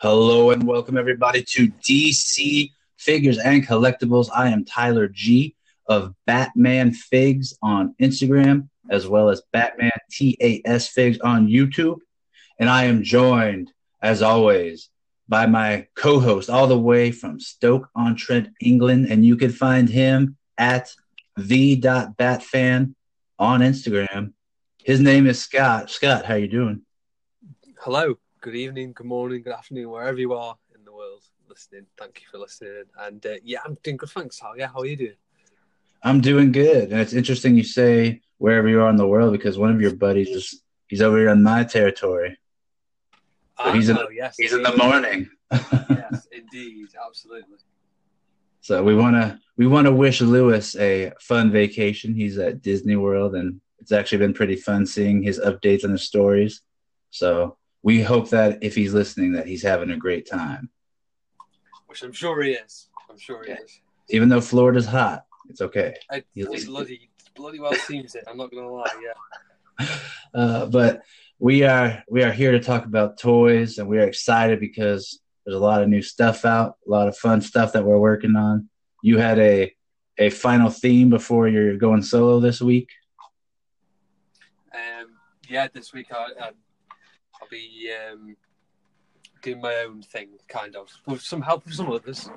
Hello and welcome everybody to DC Figures and Collectibles. I am Tyler G of Batman Figs on Instagram, as well as Batman TAS Figs on YouTube. And I am joined, as always, by my co-host all the way from Stoke-on-Trent, England. And you can find him at V.Batfan on Instagram. His name is Scott. Scott, how you doing? Hello. Good evening, good morning, good afternoon, wherever you are in the world listening. Thank you for listening. And I'm doing good, thanks, Hal. Yeah, how are you doing? I'm doing good. And it's interesting you say wherever you are in the world because one of your buddies, he's over here in my territory. So he's in the morning. Yes, indeed, absolutely. So we want to wish Lewis a fun vacation. He's at Disney World, and it's actually been pretty fun seeing his updates and his stories. So we hope that if he's listening, that he's having a great time. Which I'm sure he is. I'm sure he is. Even though Florida's hot, it's okay. It bloody well seems it. I'm not going to lie, yeah. But we are here to talk about toys, and we are excited because there's a lot of new stuff out, a lot of fun stuff that we're working on. You had a final theme before you're going solo this week? This week I'll be doing my own thing, kind of, with some help from some others.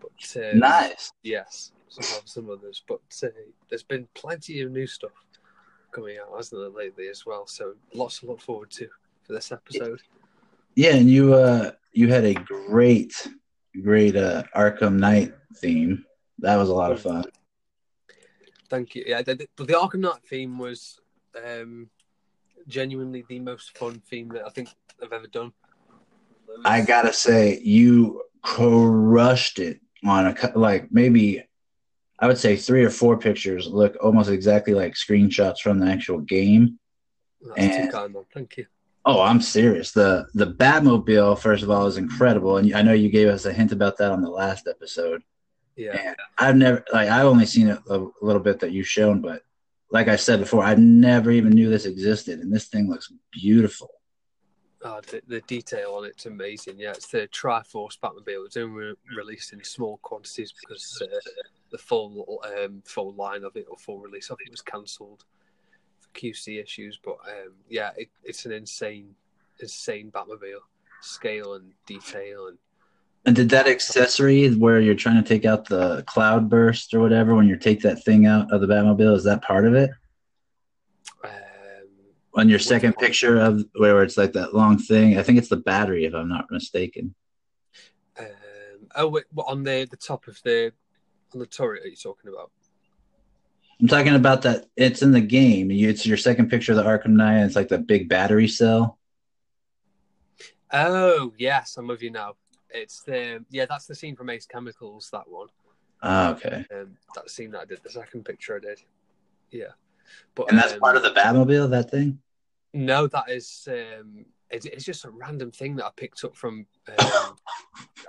But, nice. Yes, some help from some others. But there's been plenty of new stuff coming out, hasn't there, lately as well? So lots to look forward to for this episode. Yeah, and you had a great Arkham Knight theme. That was a lot of fun. Thank you. Yeah, the Arkham Knight theme was genuinely the most fun theme that I think I've ever done. I gotta say, you crushed it on maybe I would say 3 or 4 pictures look almost exactly like screenshots from the actual game. That's too kind, thank you. Oh, I'm serious. The Batmobile, first of all, is incredible, and I know you gave us a hint about that on the last episode. Yeah, and I've only seen it a little bit that you've shown, but like I said before, I never even knew this existed, and this thing looks beautiful. Oh, the detail on it's amazing. Yeah, it's the Triforce Batmobile. It's only released in small quantities because the full line of it, or full release of it, was cancelled for QC issues. But it's an insane Batmobile scale and detail. And did that accessory where you're trying to take out the cloud burst or whatever, when you take that thing out of the Batmobile, is that part of it? On your second picture of where it's like that long thing, I think it's the battery, if I'm not mistaken. On the top of the turret, are you talking about? I'm talking about that. It's in the game. It's your second picture of the Arkham Knight. And it's like the big battery cell. Oh yes, I'm with you now. It's that's the scene from Ace Chemicals, that one. Oh, okay. That scene that I did, the second picture I did. Yeah. And that's part of the Batmobile, that thing? No, that is, it's just a random thing that I picked up from a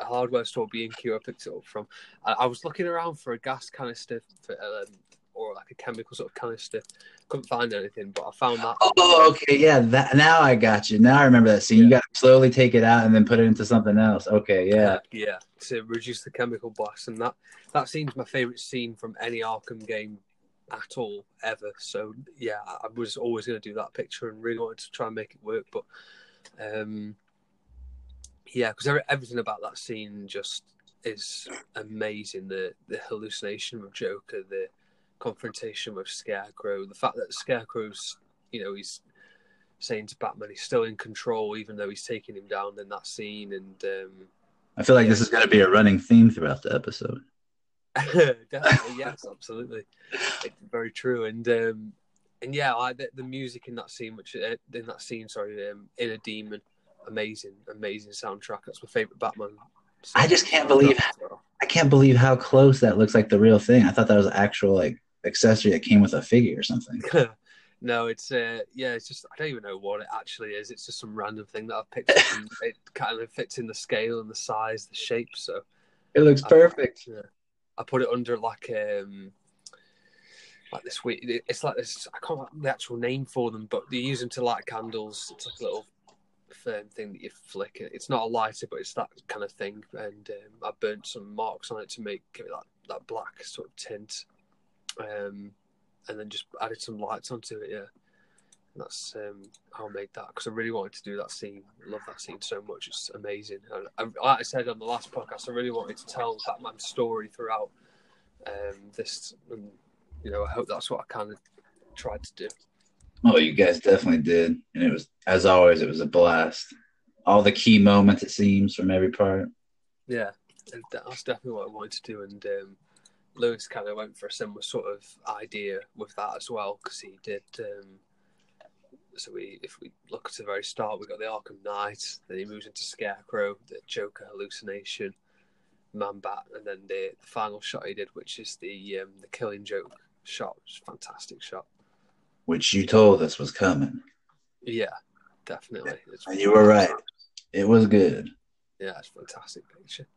hardware store, B&Q, I picked it up from. I was looking around for a gas canister or like a chemical sort of canister. Couldn't find anything, but I found that. Oh, okay, yeah. Now I got you. Now I remember that scene. Yeah. You got to slowly take it out and then put it into something else. Okay, yeah. Yeah, to reduce the chemical blast. And that scene's my favourite scene from any Arkham game at all, ever. So, yeah, I was always going to do that picture and really wanted to try and make it work. But, because everything about that scene just is amazing. The hallucination of Joker, the confrontation with Scarecrow, the fact that Scarecrow's, he's saying to Batman he's still in control even though he's taking him down in that scene, and I feel like this is going to be a running theme throughout the episode. Definitely, yes, absolutely, it's very true. And the music in that scene, Inner Demon, amazing soundtrack. That's my favorite Batman. I just can't believe how close that looks like the real thing. I thought that was an actual accessory that came with a figure or something. No, it's it's just, I don't even know what it actually is. It's just some random thing that I picked up, and it kind of fits in the scale and the size, the shape. So it looks perfect. I put it under like this weird. It's like this. I can't remember the actual name for them, but they use them to light candles. It's like a little thing that you flick. It's not a lighter, but it's that kind of thing. And I burnt some marks on it to give it that black sort of tint. And then just added some lights onto it, yeah. And that's how I made that, because I really wanted to do that scene. I love that scene so much. It's amazing. And like I said on the last podcast, I really wanted to tell Batman's story throughout this. And, I hope that's what I kind of tried to do. Oh, you guys definitely did. And it was, as always, it was a blast. All the key moments, it seems, from every part. Yeah, that's definitely what I wanted to do. And Lewis kind of went for a similar sort of idea with that as well, because he did. If we look at the very start, we got the Arkham Knight, then he moves into Scarecrow, the Joker hallucination, Man-Bat, and then the final shot he did, which is the Killing Joke shot. It's a fantastic shot. Which you told us was coming. Yeah, definitely. And you were right. It was good. Yeah, it's a fantastic picture.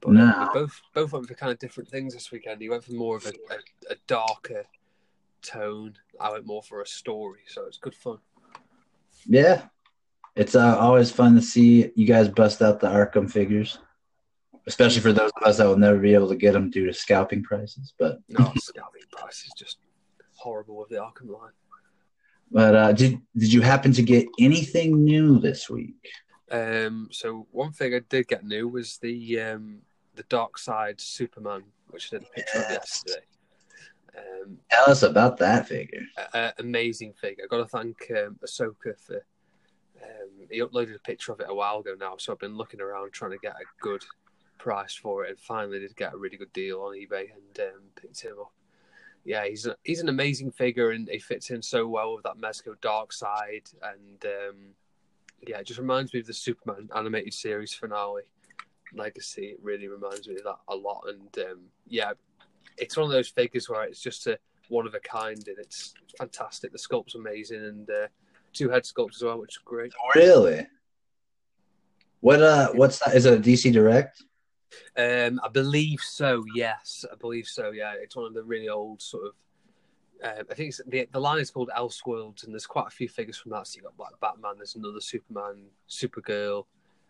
But now, both went for kind of different things this weekend. You went for more of a darker tone. I went more for a story, so it's good fun. Yeah. It's always fun to see you guys bust out the Arkham figures, especially for those of us that will never be able to get them due to scalping prices. But no, scalping prices just... horrible with the Arkham line. But did you happen to get anything new this week? So one thing I did get new was the Dark Side Superman, which I did a picture of yesterday. Tell us about that figure. Amazing figure. I got to thank Ahsoka for. He uploaded a picture of it a while ago now, so I've been looking around trying to get a good price for it, and finally did get a really good deal on eBay and picked him up. Yeah, he's an amazing figure, and he fits in so well with that Mezco Dark Side, and it just reminds me of the Superman animated series finale. Legacy, it really reminds me of that a lot, and it's one of those figures where it's just a one of a kind, and it's fantastic. The sculpt's amazing, and two head sculpts as well, which is great. Really? What's that? Is it a DC Direct? I believe so, yes. It's one of the really old sort of... I think the line is called Elseworlds, and there's quite a few figures from that. So you've got Batman, there's another Superman, Supergirl.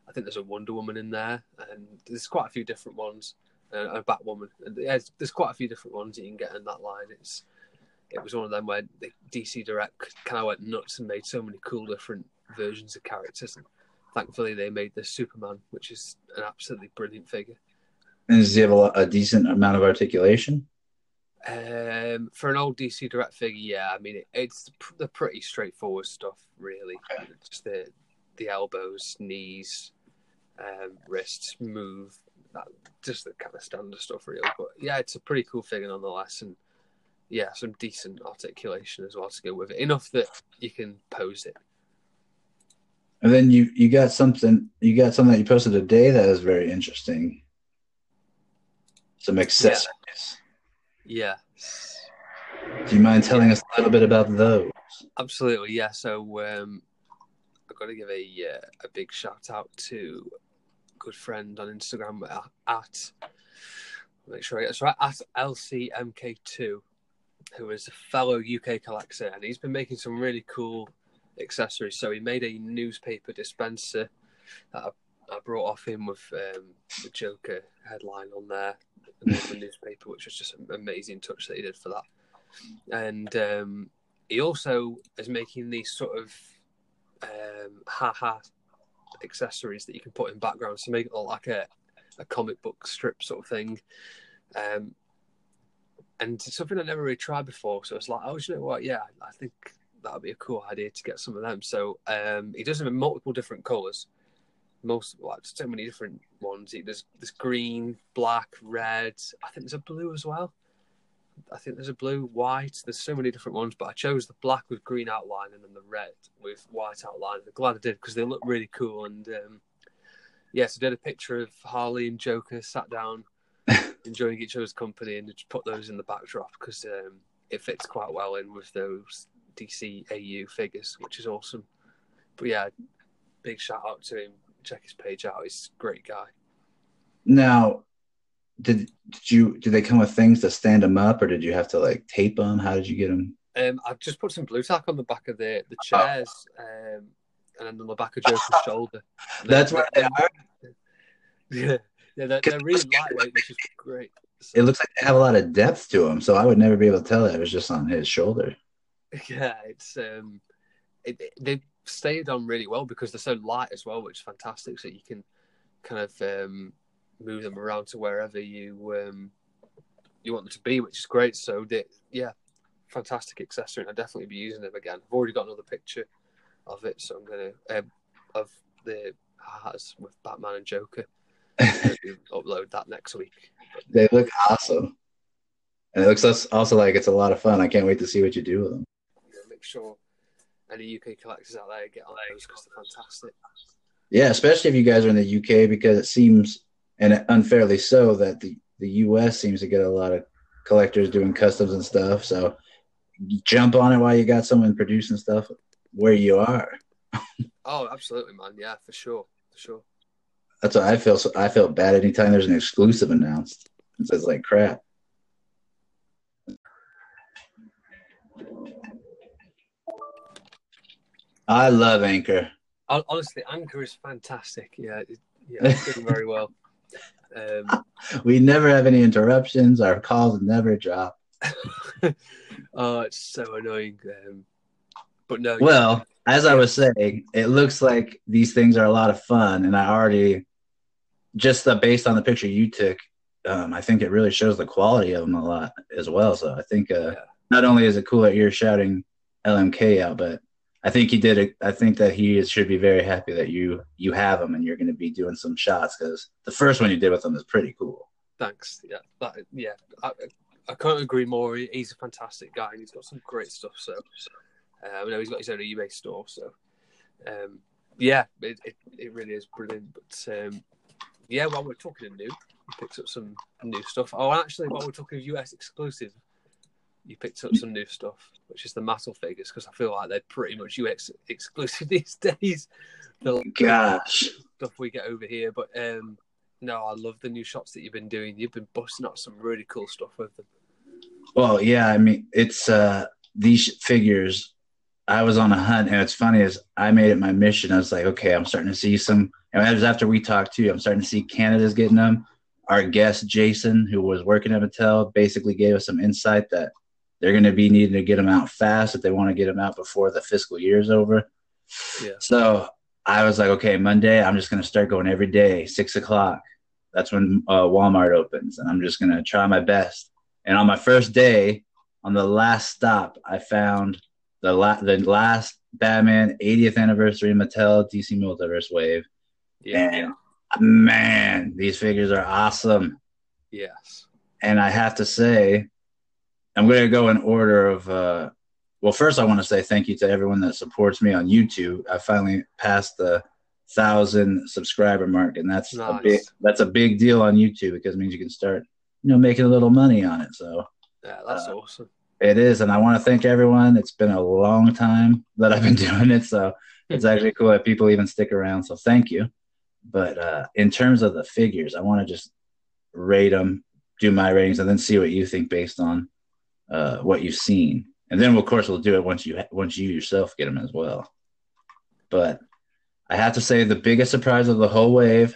I think there's a Wonder Woman in there, and there's quite a few different ones. A Batwoman. And, yeah, there's quite a few different ones that you can get in that line. It was one of them where the DC Direct kind of went nuts and made so many cool different versions of characters. And thankfully, they made this Superman, which is an absolutely brilliant figure. And does he have a decent amount of articulation? For an old DC Direct figure, yeah. I mean, it's the pretty straightforward stuff, really. Okay. Just the elbows, knees, wrists move. Just the kind of standard stuff, really. But, yeah, it's a pretty cool figure nonetheless. And, yeah, some decent articulation as well to go with it. Enough that you can pose it. And then you got something that you posted today that is very interesting. Some accessories. Yeah. Do you mind telling us a little bit about those? Absolutely, yeah. So I've got to give a big shout out to a good friend on Instagram at make sure I get this right at LCMK2, who is a fellow UK collector, and he's been making some really cool accessories. So he made a newspaper dispenser that I brought off him with the Joker headline on there, and the newspaper, which was just an amazing touch that he did for that. And he also is making these sort of haha accessories that you can put in backgrounds to make it look like a comic book strip sort of thing. And it's something I never really tried before, so it's like, oh, you know what? Yeah, I think that would be a cool idea to get some of them. So he does them in multiple different colours. So many different ones. There's green, black, red. I think there's a blue as well. White. There's so many different ones, but I chose the black with green outline and then the red with white outline. I'm glad I did, because they look really cool. And, so I did a picture of Harley and Joker sat down enjoying each other's company, and just put those in the backdrop, because it fits quite well in with those DC AU figures, which is awesome. But yeah, big shout out to him. Check his page out. He's a great guy. Now, did they come with things to stand them up, or did you have to tape them? How did you get them? I've just put some blue tack on the back of the chairs. and then on the back of Joker's shoulder. That's where they are. Yeah, yeah, they're really lightweight, which is great. So, it looks like they have a lot of depth to them, so I would never be able to tell that it was just on his shoulder. Yeah, it's they stayed on really well because they're so light as well, which is fantastic. So you can kind of move them around to wherever you you want them to be, which is great. So yeah, fantastic accessory, and I'll definitely be using them again. I've already got another picture of it, so I'm gonna of the hats with Batman and Joker. Upload that next week. They look awesome, and it looks also like it's a lot of fun. I can't wait to see what you do with them. Yeah, make sure any UK collectors out there get on those because they're fantastic. Yeah, especially if you guys are in the UK, because it seems, and unfairly so, that the US seems to get a lot of collectors doing customs and stuff. So jump on it while you got someone producing stuff where you are. Oh, absolutely, man. Yeah, for sure, for sure. That's what I feel. So I feel bad anytime there's an exclusive announced. It says like crap. I love Anchor. Honestly, Anchor is fantastic. Yeah, it's doing very well. We never have any interruptions. Our calls never drop. Oh, it's so annoying. But no. Well, as I was saying, it looks like these things are a lot of fun, and I already. Just based on the picture you took, I think it really shows the quality of them a lot as well. So I think not only is it cool that you're shouting LMK out, but I think he did. I think that he should be very happy that you have them, and you're going to be doing some shots, because the first one you did with them is pretty cool. Thanks. Yeah, I can't agree more. He's a fantastic guy, and he's got some great stuff. So I know he's got his own eBay store. So it really is brilliant. But while we're talking of new, he picks up some new stuff. Oh, actually, while we're talking of US exclusive, you picked up some new stuff, which is the Mattel figures, because I feel like they're pretty much US exclusive these days. Like, gosh, stuff we get over here. But no, I love the new shots that you've been doing. You've been busting out some really cool stuff with them. Well, yeah, I mean, it's these figures. I was on a hunt, and it's funny is I made it my mission. I was like, okay, I'm starting to see some. And it was after we talked too. I'm starting to see Canada's getting them. Our guest Jason, who was working at Mattel, basically gave us some insight that they're going to be needing to get them out fast if they want to get them out before the fiscal year is over. Yeah. So I was like, okay, Monday, I'm just going to start going every day, 6:00. That's when Walmart opens, and I'm just going to try my best. And on my first day, on the last stop, I found the last Batman 80th anniversary Mattel DC Multiverse wave. Yeah. And man, these figures are awesome. Yes. And I have to say, I'm going to go in order of well, first I want to say thank you to everyone that supports me on YouTube. I finally passed the 1,000 subscriber mark, and that's nice. That's a big deal on YouTube, because it means you can start, making a little money on it. So yeah, that's awesome. It is, and I want to thank everyone. It's been a long time that I've been doing it, so it's actually cool that people even stick around. So thank you. But in terms of the figures, I want to just rate them, do my ratings, and then see what you think based on what you've seen. And then, of course, we'll do it once you yourself get them as well. But I have to say the biggest surprise of the whole wave,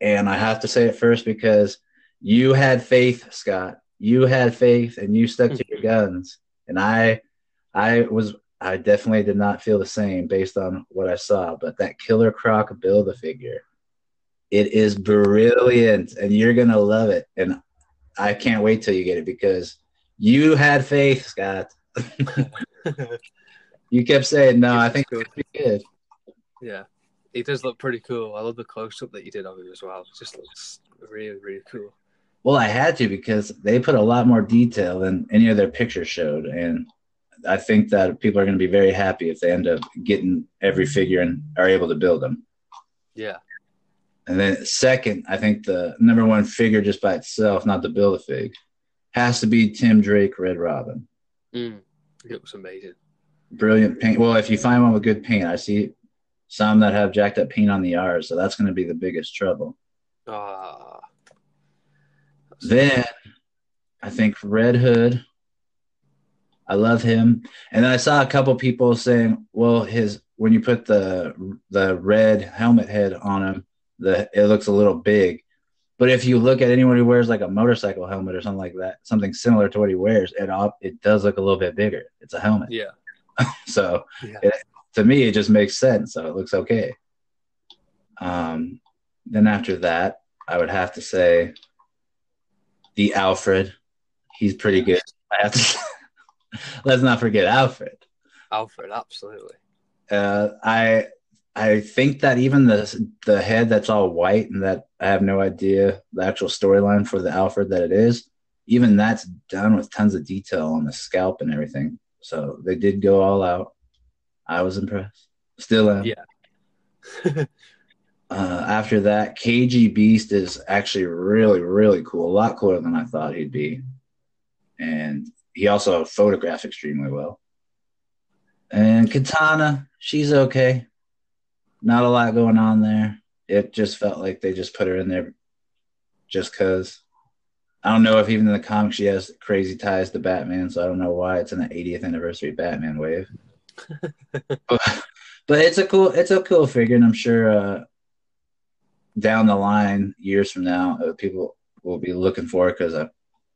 and I have to say it first because you had faith, Scott. You had faith, and you stuck to your guns. And I definitely did not feel the same based on what I saw. But that Killer Croc Build-A-Figure, it is brilliant, and you're going to love it. And I can't wait till you get it, because you had faith, Scott. You kept saying, no, I think it's pretty good. Yeah, he does look pretty cool. I love the close-up that you did of him as well. It just looks really, really cool. Well, I had to, because they put a lot more detail than any of their pictures showed, and I think that people are going to be very happy if they end up getting every figure and are able to build them. Yeah. And then second, I think the number one figure just by itself, not the Build-A-Fig, has to be Tim Drake, Red Robin. It was amazing. Brilliant paint. Well, if you find one with good paint, I see some that have jacked up paint on the R's, so that's going to be the biggest trouble. Then I think Red Hood. I love him. And then I saw a couple people saying, well, his when you put the red helmet head on him, it looks a little big. But if you look at anyone who wears like a motorcycle helmet or something like that, something similar to what he wears, it does look a little bit bigger. It's a helmet. Yeah. So to me, it just makes sense. So it looks okay. Then after that, I would have to say the Alfred. He's pretty good. Let's not forget Alfred. Alfred, absolutely. I think that even the head that's all white and that I have no idea the actual storyline for the Alfred that it is, even that's done with tons of detail on the scalp and everything. So they did go all out. I was impressed. Still am. Yeah. After that, KG Beast is actually really, really cool. A lot cooler than I thought he'd be. And he also photographs extremely well. And Katana, she's okay. Not a lot going on there. It just felt like they just put her in there just because. I don't know if even in the comics she has crazy ties to Batman, so I don't know why it's in the 80th anniversary Batman wave. But it's a cool figure, and I'm sure down the line, years from now, people will be looking for it because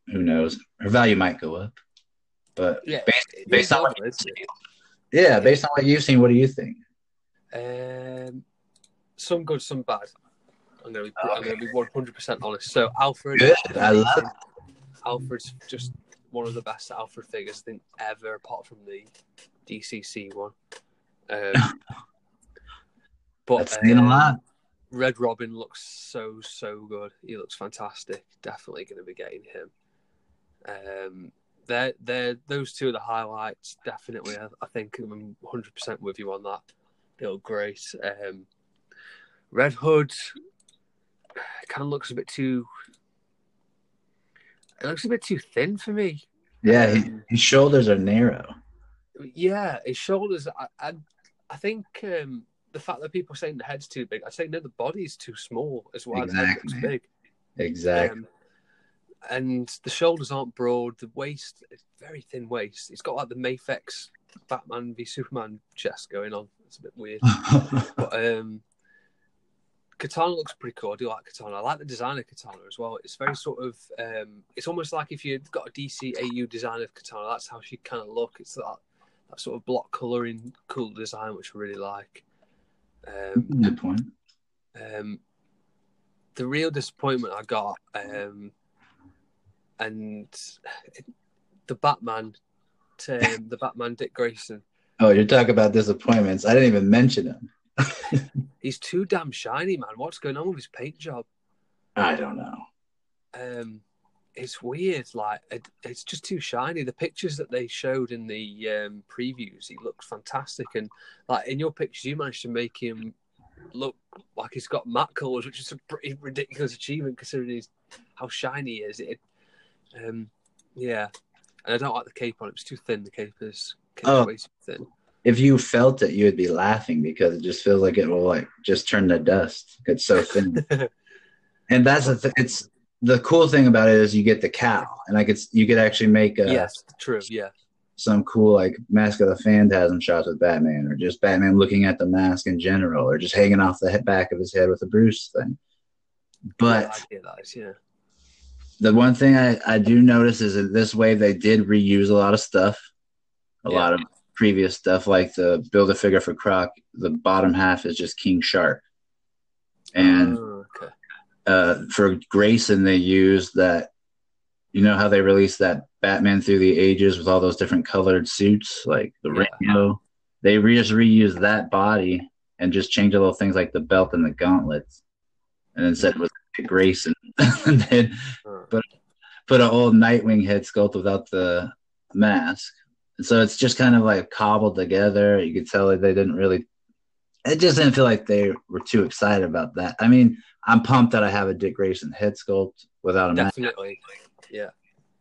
who knows? Her value might go up. But yeah, based on what you've seen, what do you think? Some good, some bad. I'm going to be 100% honest. So Alfred, I love it. Alfred's just one of the best Alfred figures I think ever, apart from the DCC one. But I've seen a lot. Red Robin looks so good. He looks fantastic. Definitely going to be getting him. Those two are the highlights. Definitely, I think I'm 100% with you on that. They look great. Red Hood kind of looks a bit too. It looks a bit too thin for me. Yeah, his shoulders are narrow. Yeah, his shoulders. I think. The fact that people are saying the head's too big, I say no, the body's too small as well. Exactly. The head looks big. Exactly. And the shoulders aren't broad. The waist is very thin waist. It's got like the Mafex Batman v Superman chest going on. It's a bit weird. But Katana looks pretty cool. I do like Katana. I like the design of Katana as well. It's very sort of it's almost like if you've got a DC AU design of Katana, that's how she kind of look. It's that sort of block colouring, cool design, which I really like. Good point. The real disappointment I got, and the Batman, the Batman Dick Grayson. Oh, you're talking about disappointments. I didn't even mention him. He's too damn shiny, man. What's going on with his paint job? I don't know. It's weird. Like it's just too shiny. The pictures that they showed in the previews, he looked fantastic. And like in your pictures, you managed to make him look like he's got matte colours, which is a pretty ridiculous achievement considering how shiny he is. And I don't like the cape on it. It's too thin. The cape is way too thin. If you felt it, you would be laughing because it just feels like it will just turn to dust. It's so thin. And that's the thing. The cool thing about it is you get the cow, and you could actually make some cool Mask of the Phantasm shots with Batman, or just Batman looking at the mask in general, or just hanging off the back of his head with the Bruce thing. But the one thing I do notice is that this wave they did reuse a lot of stuff, a lot of previous stuff, like the Build-A-Figure for Croc. The bottom half is just King Shark, and. For Grayson, they used that. You know how they released that Batman Through the Ages with all those different colored suits, like the rainbow. They just reused that body and just changed little things like the belt and the gauntlets, and instead it was Grayson. And then put an old Nightwing head sculpt without the mask. And so it's just kind of cobbled together. You could tell they didn't really. It just didn't feel like they were too excited about that. I mean. I'm pumped that I have a Dick Grayson head sculpt without a mask. Definitely, yeah.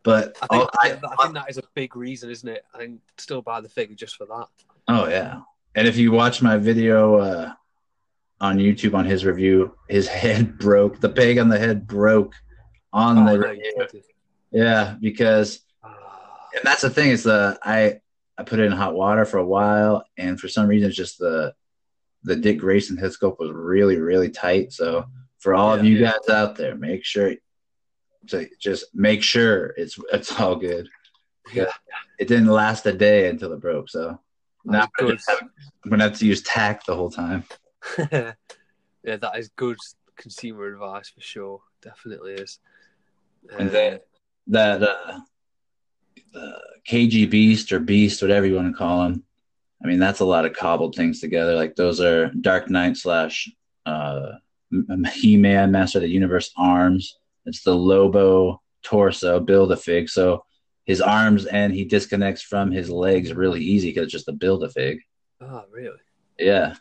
But I think that is a big reason, isn't it? I can still buy the figure just for that. Oh, yeah. And if you watch my video on YouTube on his review, his head broke. The peg on the head broke on the review. Yeah, because – and that's the thing. It's I put it in hot water for a while, and for some reason, it's just the Dick Grayson head sculpt was really, really tight. So for all of you guys out there, make sure to just make sure it's all good. Yeah, it didn't last a day until it broke. So now I'm gonna have to use tack the whole time. Yeah, that is good consumer advice for sure. Definitely is. And then that KG Beast or Beast, whatever you want to call him. I mean, that's a lot of cobbled things together. Like those are Dark Knight / He-Man, Master of the Universe arms. It's the Lobo torso, Build-A-Fig. So his arms, and he disconnects from his legs really easy because it's just a Build-A-Fig. Oh, really? Yeah.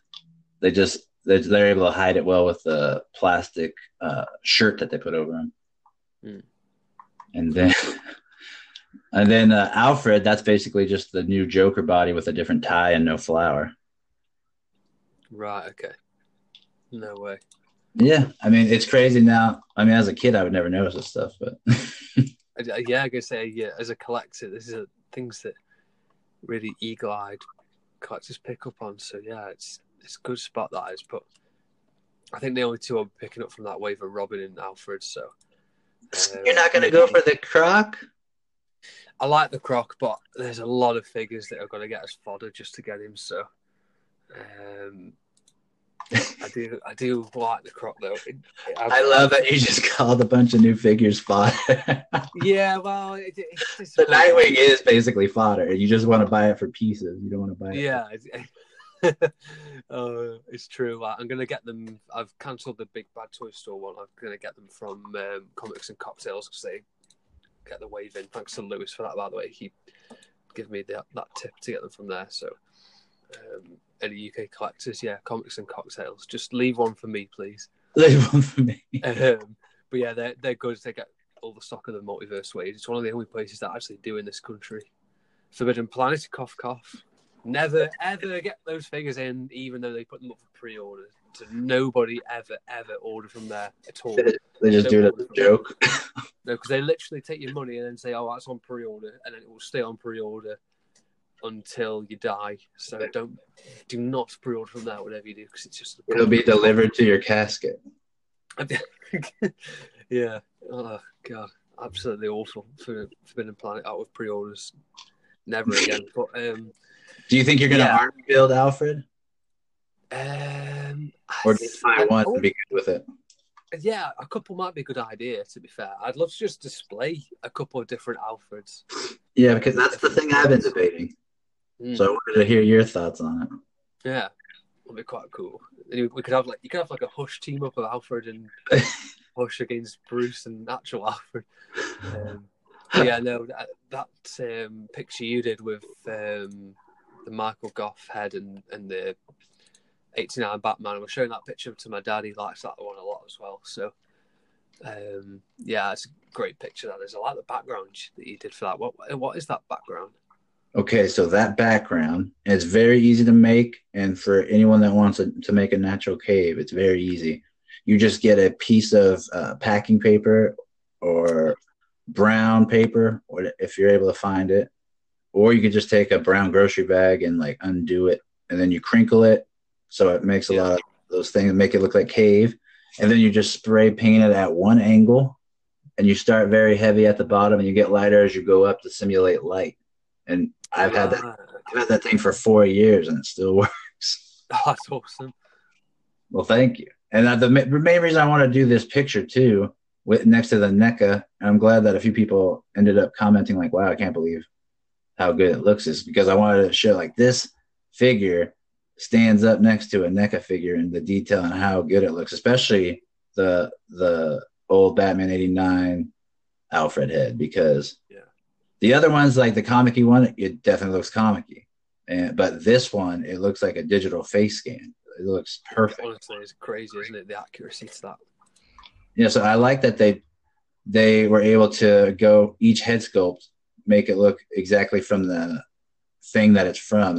They're able to hide it well with the plastic shirt that they put over him. Mm. And then Alfred, that's basically just the new Joker body with a different tie and no flower. Right, okay. No way. Yeah, I mean, it's crazy now. I mean, as a kid, I would never notice this stuff, but... yeah, I guess as a collector, this is things that really eagle-eyed collectors pick up on. So, yeah, it's a good spot that is, but I think the only two I'm picking up from that wave are Robin and Alfred, so... You're not going to go for the Croc? I like the Croc, but there's a lot of figures that are going to get us fodder just to get him. So, I do like the Croc though. I love that you just called a bunch of new figures fodder. Yeah, well, it's the Nightwing is basically fodder. You just want to buy it for pieces. You don't want to buy it. Yeah, it's true. I'm going to get them. I've cancelled the Big Bad Toy Store one. I'm going to get them from Comics and Cocktails because they get the wave in. Thanks to Lewis for that, by the way. He gave me that tip to get them from there. So any UK collectors, Comics and Cocktails, just leave one for me, please. Leave one for me. But yeah, they're good. They get all the stock of the multiverse wave. It's one of the only places that I actually do in this country. Forbidden Planet, cough cough. Never ever get those figures in, even though they put them up for pre-order. So nobody ever order from there at all. They just do it as a joke. No, because they literally take your money and then say, "Oh, that's on pre-order," and then it will stay on pre-order until you die. So do not pre-order from that. Whatever you do, because it's just it'll be delivered to your casket. Yeah. Oh God, absolutely awful for Forbidden Planet out with pre-orders. Never again. But do you think you're going to army build Alfred? Or do you find one to be good with it? Yeah, a couple might be a good idea, to be fair. I'd love to just display a couple of different Alfreds. Yeah, because that's the thing I've been debating. Mm. So I wanted to hear your thoughts on it. Yeah, it'll be quite cool. We could have you could have a Hush team up of Alfred and Hush against Bruce and actual Alfred. Yeah, no, that picture you did with the Michael Goff head and the 89 Batman. I was showing that picture to my dad. He likes that one a lot as well. So, yeah, it's a great picture. That is. I like the background that you did for that. What is that background? Okay, so that background, it's very easy to make. And for anyone that wants to make a natural cave, it's very easy. You just get a piece of packing paper or brown paper, or if you're able to find it, or you could just take a brown grocery bag and undo it, and then you crinkle it so it makes a lot of those things, make it look like cave, and then you just spray paint it at one angle, and you start very heavy at the bottom and you get lighter as you go up to simulate light. And I've had that thing for 4 years and it still works. Oh, that's awesome. Well, thank you. And the main reason I want to do this picture too, with next to the NECA, and I'm glad that a few people ended up commenting wow, I can't believe how good it looks, is because I wanted to show this figure stands up next to a NECA figure and the detail and how good it looks, especially the old Batman 89 Alfred head, because the other ones, the comic-y one, it definitely looks comic-y. But this one, it looks like a digital face scan. It looks perfect. Honestly, it's crazy, isn't it? The accuracy to that. Yeah, so I like that they were able to go each head sculpt, make it look exactly from the thing that it's from.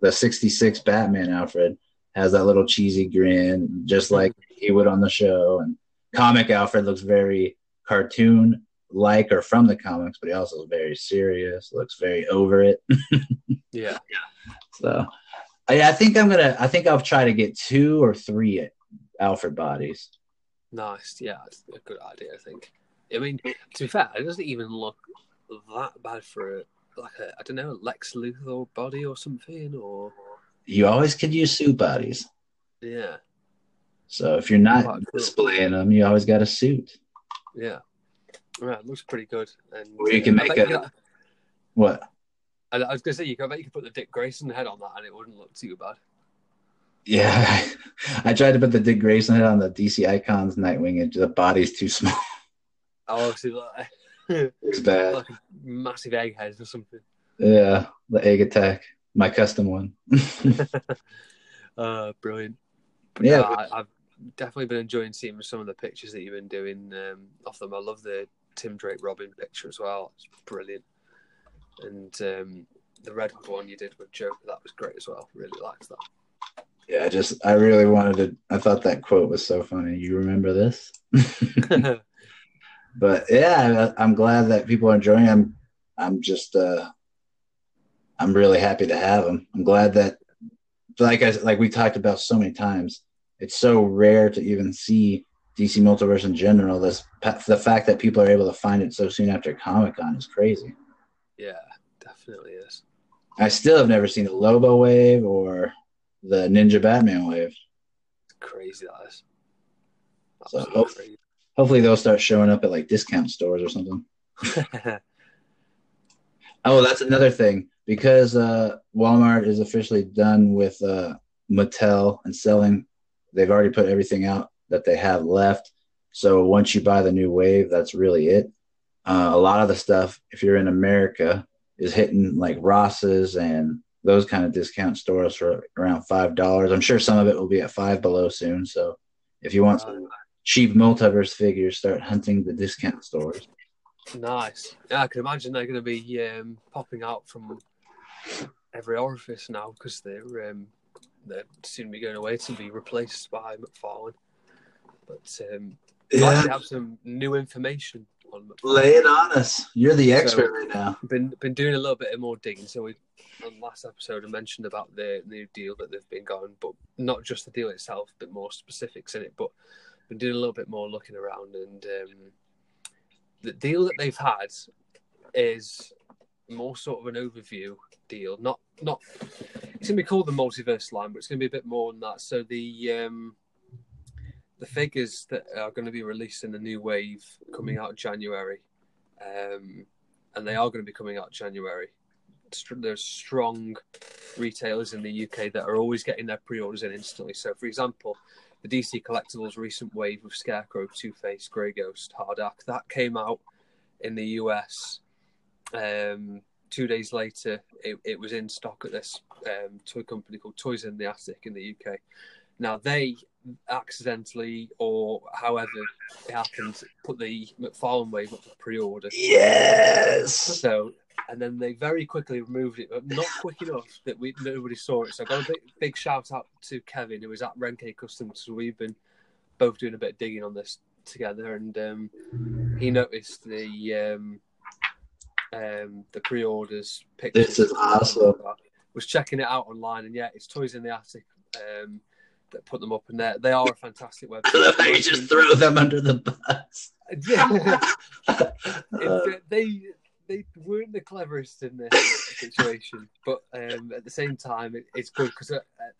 The 66 Batman Alfred has that little cheesy grin, just like he would on the show. And comic Alfred looks very cartoon like are from the comics, but he also is very serious, looks very over it. Yeah. So I think I'll try to get 2 or 3 Alfred bodies. Nice. Yeah, that's a good idea, I think. I mean, to be fair, it doesn't even look that bad for a Lex Luthor body or something, or... You always could use suit bodies. Yeah. So if you're not displaying them, you always got a suit. Yeah. Right, it looks pretty good. And, or you can make what? I was going to say, you could put the Dick Grayson head on that and it wouldn't look too bad. Yeah. I tried to put the Dick Grayson head on the DC Icons Nightwing and the body's too small. Oh, see that. It's bad. Like massive egg heads or something. Yeah, the egg attack. My custom one. Brilliant. But yeah, I've definitely been enjoying seeing some of the pictures that you've been doing off them. I love the Tim Drake Robin picture as well. It's brilliant. And the Red Hood one you did with Joker, that was great as well. Really liked that. Yeah, I really I thought that quote was so funny. You remember this? But yeah, I'm glad that people are enjoying it. I'm really happy to have them. I'm glad that, like we talked about so many times, it's so rare to even see DC Multiverse in general. The fact that people are able to find it so soon after Comic-Con is crazy. Yeah, definitely is. I still have never seen the Lobo wave or the Ninja Batman wave. It's crazy, that is. So hopefully they'll start showing up at like discount stores or something. Oh, that's another thing. Because Walmart is officially done with Mattel and selling, they've already put everything out that they have left. So once you buy the new wave, that's really it. A lot of the stuff, if you're in America, is hitting like Ross's and those kind of discount stores for around $5. I'm sure some of it will be at Five Below soon. So if you want some cheap Multiverse figures, start hunting the discount stores. Nice. Yeah, I can imagine they're going to be popping out from every orifice now because they're soon be going away to be replaced by McFarlane. But I actually have some new information on McFarlane. Lay it on us. You're the expert right now. Been doing a little bit more digging. So on last episode I mentioned about the new deal that they've been going, but not just the deal itself, but more specifics in it. But been doing a little bit more looking around, and the deal that they've had is more sort of an overview deal. Not. It's going to be called the Multiverse line, but it's going to be a bit more than that. So the figures that are going to be released in the new wave coming out January, and they are going to be coming out January. There's strong retailers in the UK that are always getting their pre-orders in instantly. So, for example, the DC Collectibles recent wave with Scarecrow, Two-Face, Grey Ghost, Hardak, that came out in the US. 2 days later, it was in stock at this toy company called Toys in the Attic in the UK. Now, they accidentally, or however it happened, put the McFarlane wave up for pre-order. Yes! So... And then they very quickly removed it, but not quick enough that nobody saw it. So I got a big shout out to Kevin, who was at Renky Customs. So we've been both doing a bit of digging on this together, and he noticed the pre-orders pictures. This is awesome. Was checking it out online, and yeah, it's Toys in the Attic that put them up, and they are a fantastic website. They just throw them under the bus. Yeah, They weren't the cleverest in this situation, but at the same time, it's good because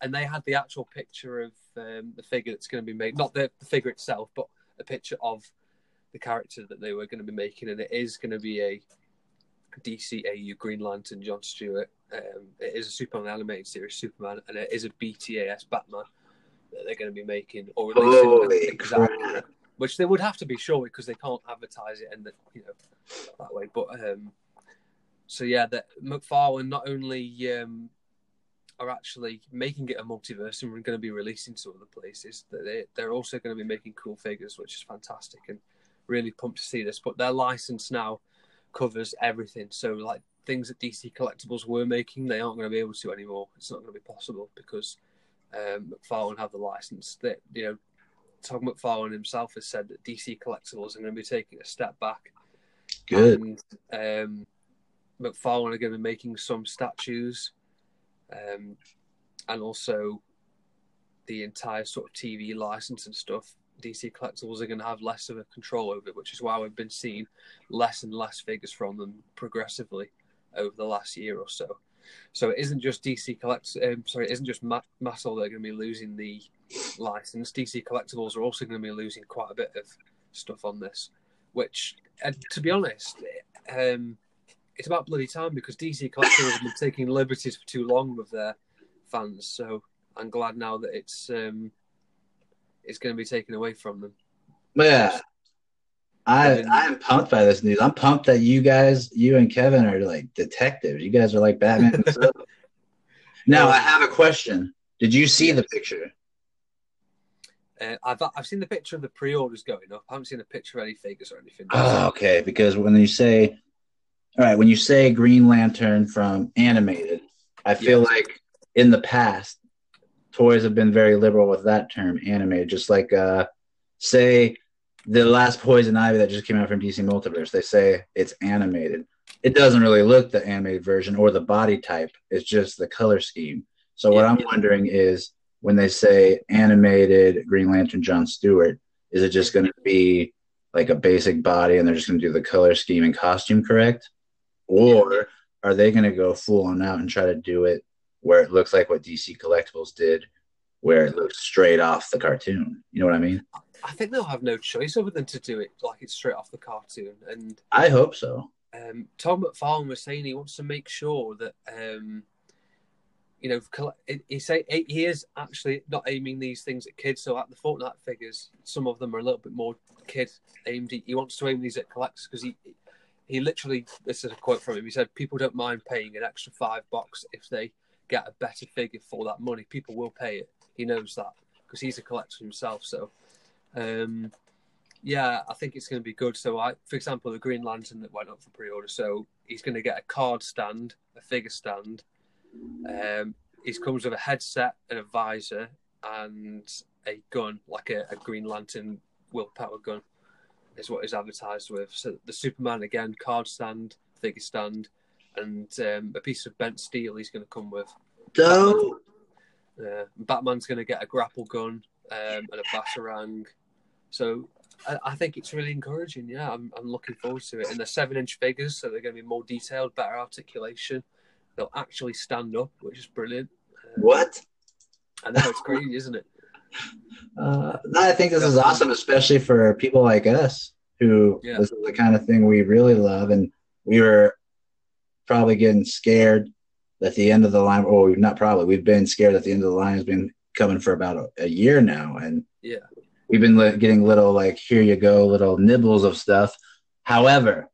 and they had the actual picture of the figure that's going to be made, not the figure itself, but a picture of the character that they were going to be making, and it is going to be a DC AU Green Lantern, John Stewart. It is a Superman animated series, Superman, and it is a BTAS Batman that they're going to be making or releasing. Holy crap. Exactly. Which they would have to be sure because they can't advertise it and that way. But so yeah, that McFarlane not only are actually making it a multiverse and we're going to be releasing to other places, that they're also going to be making cool figures, which is fantastic and really pumped to see this. But their license now covers everything. So like things that DC Collectibles were making, they aren't going to be able to anymore. It's not going to be possible because McFarlane have the license that Tom McFarlane himself has said that DC Collectibles are going to be taking a step back Good. And, McFarlane are going to be making some statues, and also the entire sort of TV license and stuff. DC Collectibles are going to have less of a control over it, which is why we've been seeing less and less figures from them progressively over the last year or so. So it isn't just DC Collectibles. It isn't just Mattel that are going to be losing the license. DC Collectibles are also going to be losing quite a bit of stuff on this, which, to be honest, it's about bloody time, because DC Collectibles have been taking liberties for too long with their fans. So I'm glad now that it's going to be taken away from them. Yeah, I am pumped by this news. I'm pumped that you and Kevin are like detectives. You guys are like Batman himself. Now, I have a question. Did you see the picture? I've seen the picture of the pre-orders going up. I haven't seen a picture of any figures or anything. Oh, okay. Because when you say Green Lantern from animated, I feel like in the past, toys have been very liberal with that term, animated. Just like, say, the last Poison Ivy that just came out from DC Multiverse, they say it's animated. It doesn't really look the animated version or the body type. It's just the color scheme. So what I'm wondering is, when they say animated Green Lantern John Stewart, is it just going to be like a basic body and they're just going to do the color scheme and costume correct? Or are they going to go full on out and try to do it where it looks like what DC Collectibles did, where it looks straight off the cartoon? You know what I mean? I think they'll have no choice other than to do it like it's straight off the cartoon. And I hope so. Tom McFarlane was saying he wants to make sure that... You know, he is actually not aiming these things at kids. So, like the Fortnite figures, some of them are a little bit more kid aimed. He wants to aim these at collectors because he literally, this is a quote from him. He said, "People don't mind paying an extra $5 if they get a better figure for that money. People will pay it." He knows that because he's a collector himself. So, I think it's going to be good. So, for example, the Green Lantern that went up for pre-order. So he's going to get a card stand, a figure stand. He comes with a headset and a visor and a gun, like a Green Lantern willpower gun, is what he's advertised with. So the Superman, again, card stand, figure stand, and a piece of bent steel he's going to come with. Dope! Batman's going to get a grapple gun and a batarang. So I think it's really encouraging, yeah. I'm looking forward to it. And they're 7-inch figures, so they're going to be more detailed, better articulation. They'll actually stand up, which is brilliant. What? I know, it's crazy, isn't it? I think this is awesome, especially for people like us, who this is the kind of thing we really love, and we were probably getting scared at the end of the line. Well, not probably. We've been scared at the end of the line. Has been coming for about a year now, and we've been getting little, like, here you go, little nibbles of stuff. However,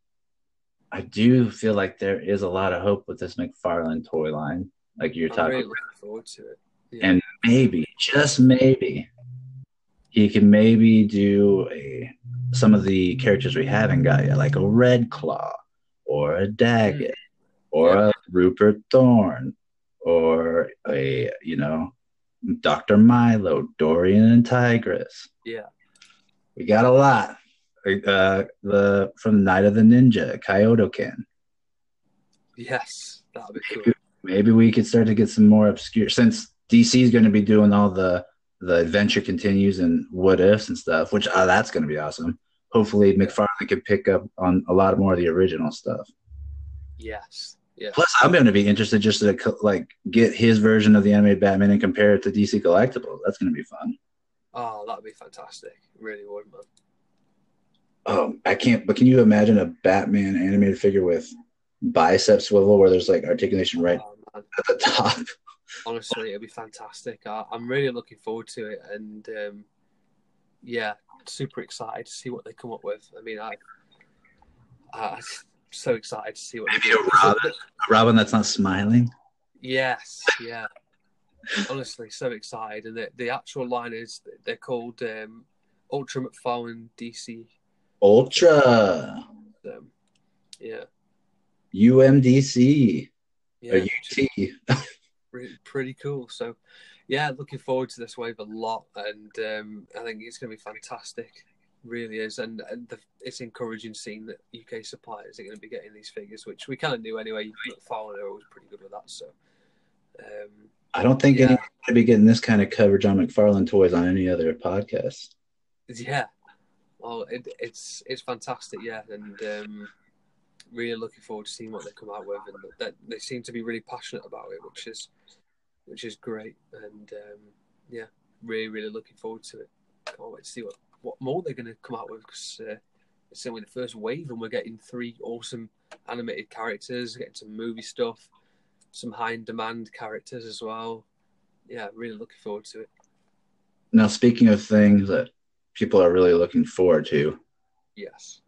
I do feel like there is a lot of hope with this McFarlane toy line, like you're talking about. I'm really looking forward to it. Yeah. And maybe, just maybe, he can maybe do some of the characters we haven't got yet, like a Red Claw or a Daggett or a Rupert Thorne or a, Dr. Milo, Dorian and Tigress. Yeah. We got a lot. From Night of the Ninja, Kyotokin. Yes, that would be cool. Maybe we could start to get some more obscure, since DC is going to be doing all the adventure continues and what ifs and stuff, which that's going to be awesome. Hopefully, McFarlane can pick up on a lot more of the original stuff. Yes. Plus, I'm going to be interested just to get his version of the animated Batman and compare it to DC Collectibles. That's going to be fun. Oh, that would be fantastic. Really would, man. I can't, but can you imagine a Batman animated figure with bicep swivel where there's articulation right at the top? Honestly, it'd be fantastic. I'm really looking forward to it, and super excited to see what they come up with. I mean, I'm so excited to see what. Maybe a Robin that's not smiling. Yes, yeah. Honestly, so excited, and the actual line is they're called Ultra McFarlane DC. Ultra. UMDC. Or UT. Pretty cool. So, looking forward to this wave a lot. And I think it's going to be fantastic. really is, and it's encouraging seeing that UK suppliers are going to be getting these figures, which we can do anyway. McFarlane are always pretty good with that, so. I don't think anyone's going to be getting this kind of coverage on McFarlane toys on any other podcast. Yeah, well, it's fantastic, yeah, and really looking forward to seeing what they come out with, and that they seem to be really passionate about it, which is great, and yeah, really, really looking forward to it. Can't wait to see what more they're going to come out with, because it's only the first wave, and we're getting 3 awesome animated characters, getting some movie stuff, some high-in-demand characters as well. Yeah, really looking forward to it. Now, speaking of things that people are really looking forward to, yes,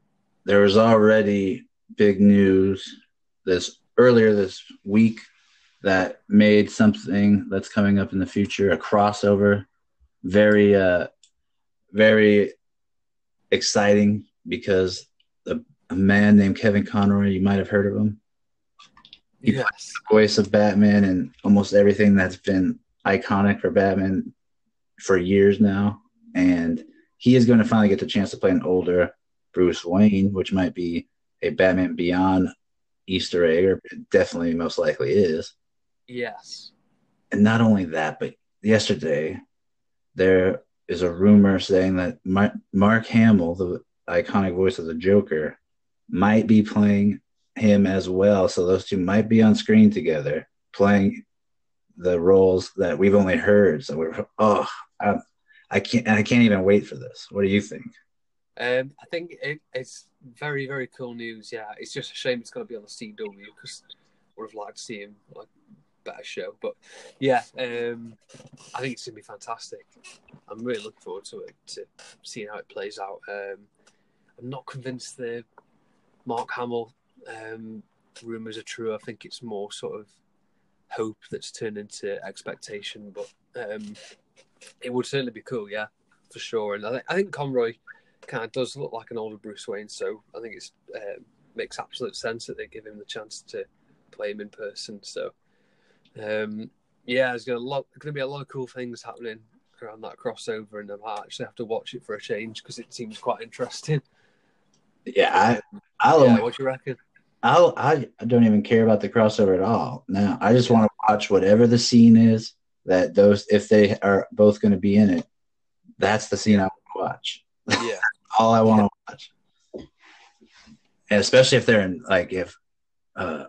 there was already big news earlier this week that made something that's coming up in the future a crossover very very exciting, because a man named Kevin Conroy, you might have heard of him. He plays the voice of Batman in almost everything that's been iconic for Batman for years now, and he is going to finally get the chance to play an older Bruce Wayne, which might be a Batman Beyond Easter egg, or it definitely most likely is. Yes. And not only that, but yesterday there is a rumor saying that Mark Hamill, the iconic voice of the Joker, might be playing him as well. So those two might be on screen together playing the roles that we've only heard. So I can't even wait for this. What do you think? I think it's very, very cool news. Yeah, it's just a shame it's got to be on the CW, because I would have liked to see him better show. But yeah, I think it's gonna be fantastic. I'm really looking forward to it, to seeing how it plays out. I'm not convinced the Mark Hamill rumors are true. I think it's more sort of hope that's turned into expectation. But it would certainly be cool, yeah, for sure. And I think Conroy kind of does look like an older Bruce Wayne, so I think it makes absolute sense that they give him the chance to play him in person. So, yeah, there's going to be a lot of cool things happening around that crossover, and I might actually have to watch it for a change, because it seems quite interesting. Yeah, what do you reckon? I don't even care about the crossover at all now. I just want to watch whatever the scene is that if they are both going to be in it, that's the scene I want to watch. Yeah. All I want to watch, and especially if they're in, like, if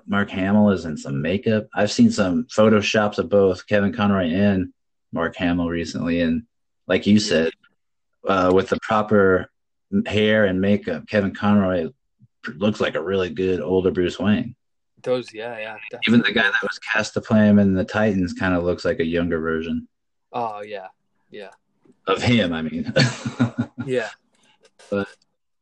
Mark Hamill is in some makeup. I've seen some photoshops of both Kevin Conroy and Mark Hamill recently, and like you said, with the proper hair and makeup, Kevin Conroy looks like a really good older Bruce Wayne. It does, yeah, definitely. Even the guy that was cast to play him in the Titans kind of looks like a younger version. Oh yeah. Of him, I mean. Yeah. But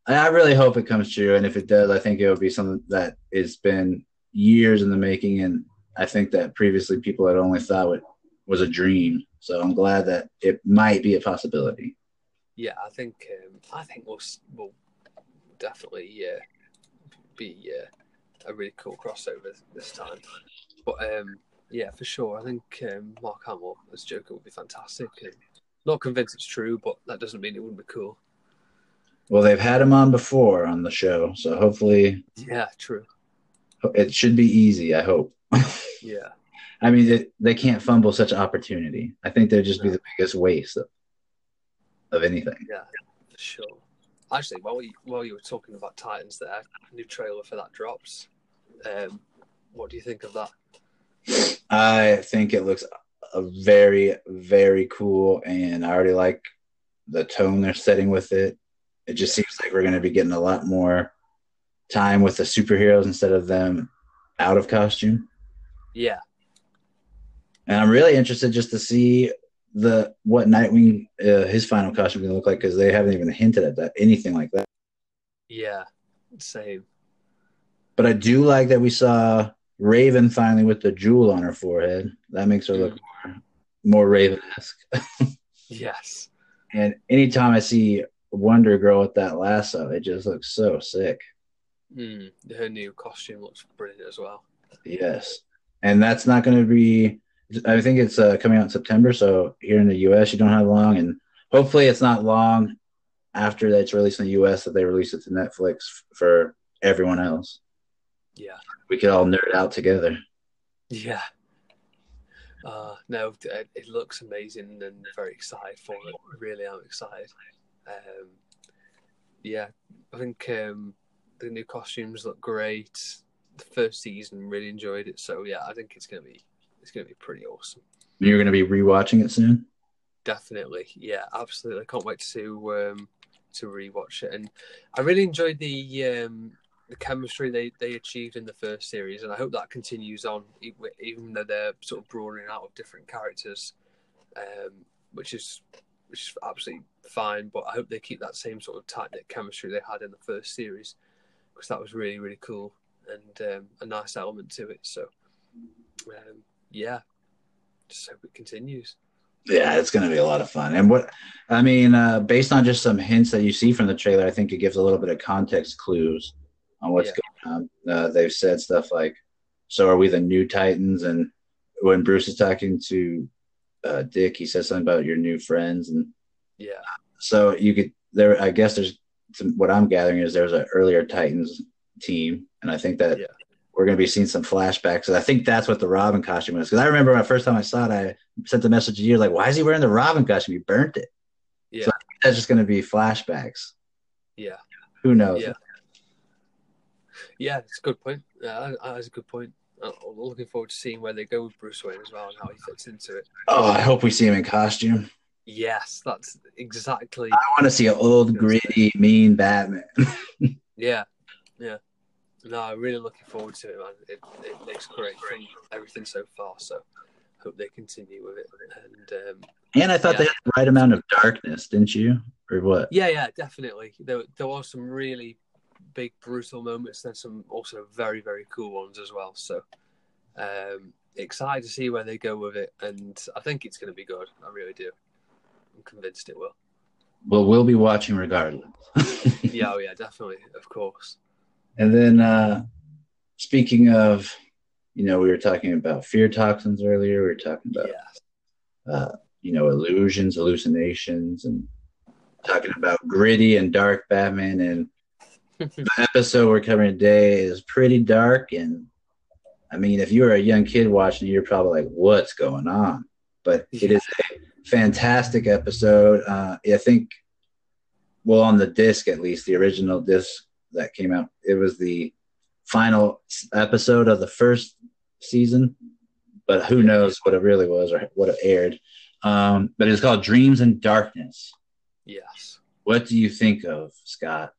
I really hope it comes true. And if it does, I think it will be something that has been years in the making. And I think that previously people had only thought it was a dream. So I'm glad that it might be a possibility. Yeah, I think we'll definitely be a really cool crossover this time. But, yeah, for sure. I think Mark Hamill as Joker would be fantastic. And not convinced it's true, but that doesn't mean it wouldn't be cool. Well, they've had him on before on the show, so hopefully... Yeah, true. It should be easy, I hope. Yeah. I mean, they can't fumble such opportunity. I think they'd just be the biggest waste of anything. Yeah, for sure. Actually, while you were talking about Titans there, a new trailer for that drops. What do you think of that? I think it looks very, very cool, and I already like the tone they're setting with it. It just seems like we're going to be getting a lot more time with the superheroes instead of them out of costume. Yeah. And I'm really interested just to see what Nightwing, his final costume is going to look like, because they haven't even hinted at that, anything like that. Yeah, same. But I do like that we saw Raven finally with the jewel on her forehead. That makes her look more Raven-esque. Yes. And anytime I see Wonder Girl with that lasso, it just looks so sick. Her new costume looks brilliant as well. Yes. And that's not going to be... I think it's coming out in September, so here in the US you don't have long, and hopefully it's not long after that's released in the US that they release it to Netflix for everyone else. Yeah. We could all nerd out together. Yeah. No, it looks amazing and very excited for it. Really, I'm excited. Yeah, I think the new costumes look great. The first season, really enjoyed it. So yeah, I think it's gonna be pretty awesome. You're gonna be rewatching it soon? Definitely, yeah, absolutely. I can't wait to rewatch it. And I really enjoyed the chemistry they achieved in the first series, and I hope that continues on, even though they're sort of broadening out of different characters, which is absolutely fine. But I hope they keep that same sort of tight-knit chemistry they had in the first series, because that was really, really cool and a nice element to it. So, yeah, just hope it continues. Yeah, it's going to be a lot of fun. And based on just some hints that you see from the trailer, I think it gives a little bit of context clues on what's going on. They've said stuff like, so are we the new Titans? And when Bruce is talking to Dick, he says something about your new friends. And yeah, so you could there. I guess there's what I'm gathering is there's an earlier Titans team. And I think that we're going to be seeing some flashbacks. And I think that's what the Robin costume was. Because I remember my first time I saw it, I sent the message to you like, why is he wearing the Robin costume? He burnt it. Yeah. So I think that's just going to be flashbacks. Yeah. Who knows? Yeah. Yeah, that's a good point. Yeah, that's a good point. I'm looking forward to seeing where they go with Bruce Wayne as well and how he fits into it. Oh, I hope we see him in costume. Yes, that's exactly. I want to see an old, gritty, mean Batman. Yeah, yeah. No, I'm really looking forward to it, man. It looks great from everything so far, so hope they continue with it. And I thought they had the right amount of darkness, didn't you? Or what? Yeah, definitely. There was some really big brutal moments, then some also very, very cool ones as well. So excited to see where they go with it, and I think it's going to be good. I really do. I'm convinced it will. Well, we'll be watching regardless. yeah, definitely, of course. And then speaking of, we were talking about fear toxins earlier. We were talking about illusions, hallucinations, and talking about gritty and dark Batman. And the episode we're covering today is pretty dark, and I mean, if you were a young kid watching it, you're probably like, what's going on? But it is a fantastic episode. I think, well, on the disc at least, the original disc that came out, it was the final episode of the first season, but who knows what it really was or what it aired. But it's called Dreams and Darkness. Yes. What do you think of, Scott?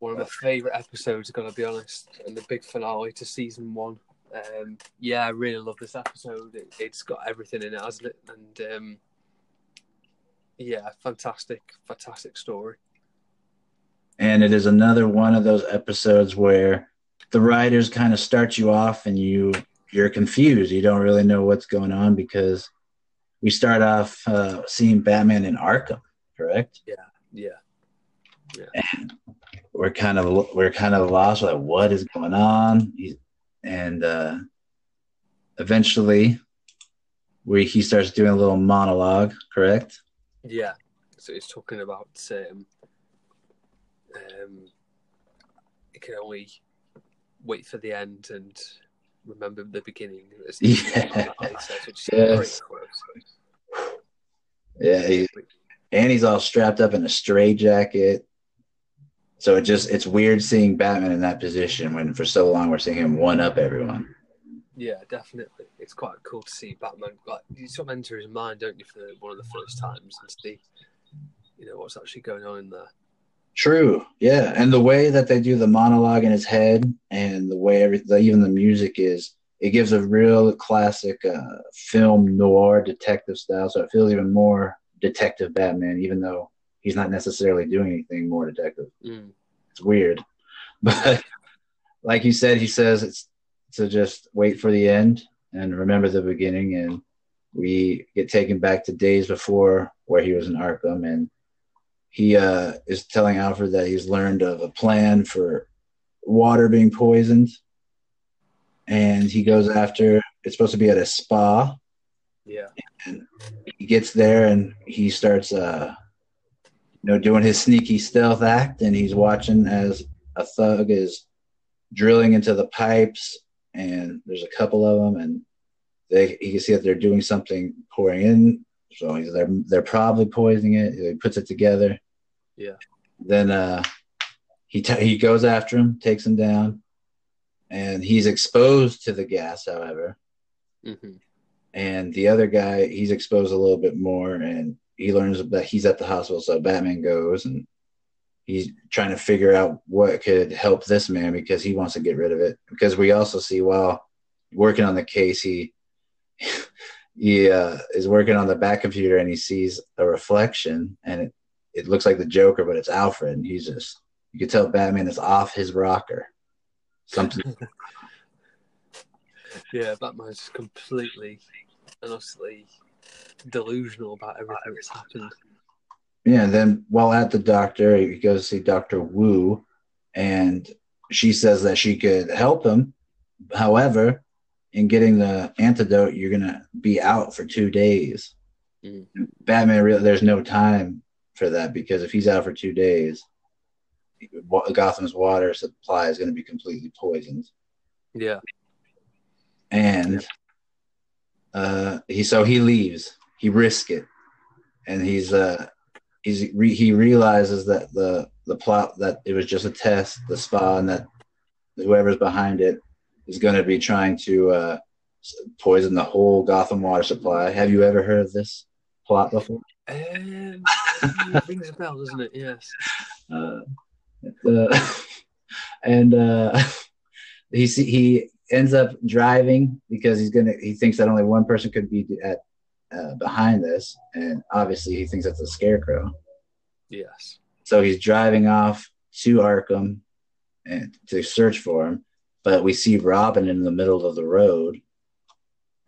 One of my favourite episodes, I've got to be honest, and the big finale to season one. I really love this episode. It's got everything in it, hasn't it? And fantastic story. And it is another one of those episodes where the writers kind of start you off and you're confused. You don't really know what's going on, because we start off seeing Batman in Arkham, correct? Yeah. And we're kind of lost, like what is going on, and eventually he starts doing a little monologue, correct? Yeah, so he's talking about you can only wait for the end and remember the beginning. Yes. Yeah, and he's all strapped up in a stray jacket. So it's weird seeing Batman in that position when for so long we're seeing him one up everyone. Yeah, definitely. It's quite cool to see Batman. Like, you sort of enter his mind, don't you, for one of the first times and see, what's actually going on in there. True. Yeah, and the way that they do the monologue in his head, and the way even the music is, it gives a real classic film noir detective style. So it feels even more detective Batman, even though he's not necessarily doing anything more detective. Mm. It's weird. But like you said, he says it's to just wait for the end and remember the beginning. And we get taken back to days before where he was in Arkham. And he is telling Alfred that he's learned of a plan for water being poisoned. And he goes after, it's supposed to be at a spa. Yeah. And he gets there and he starts doing his sneaky stealth act, and he's watching as a thug is drilling into the pipes, and there's a couple of them, and he can see that they're doing something pouring in, so they're probably poisoning it. He puts it together. Yeah. Then he goes after him, takes him down, and he's exposed to the gas, however. Mm-hmm. And the other guy, he's exposed a little bit more, and he learns that he's at the hospital. So Batman goes, and he's trying to figure out what could help this man because he wants to get rid of it. Because we also see while working on the case, he is working on the back computer, and he sees a reflection, and it looks like the Joker, but it's Alfred. And he's just, you can tell Batman is off his rocker. Something. Yeah, Batman's completely and utterly delusional about everything that's happened. Yeah, and then while at the doctor, he goes to see Dr. Wu, and she says that she could help him. However, in getting the antidote, you're going to be out for 2 days. Mm. Batman, there's no time for that, because if he's out for 2 days, Gotham's water supply is going to be completely poisoned. Yeah. And he leaves. He risks it, and he realizes that the plot, that it was just a test, the spa, and that whoever's behind it is going to be trying to poison the whole Gotham water supply. Have you ever heard of this plot before? It rings a bell, doesn't it? Yes. He ends up driving because he thinks that only one person could be behind this, and obviously he thinks that's the Scarecrow. Yes. So he's driving off to Arkham and to search for him, but we see Robin in the middle of the road,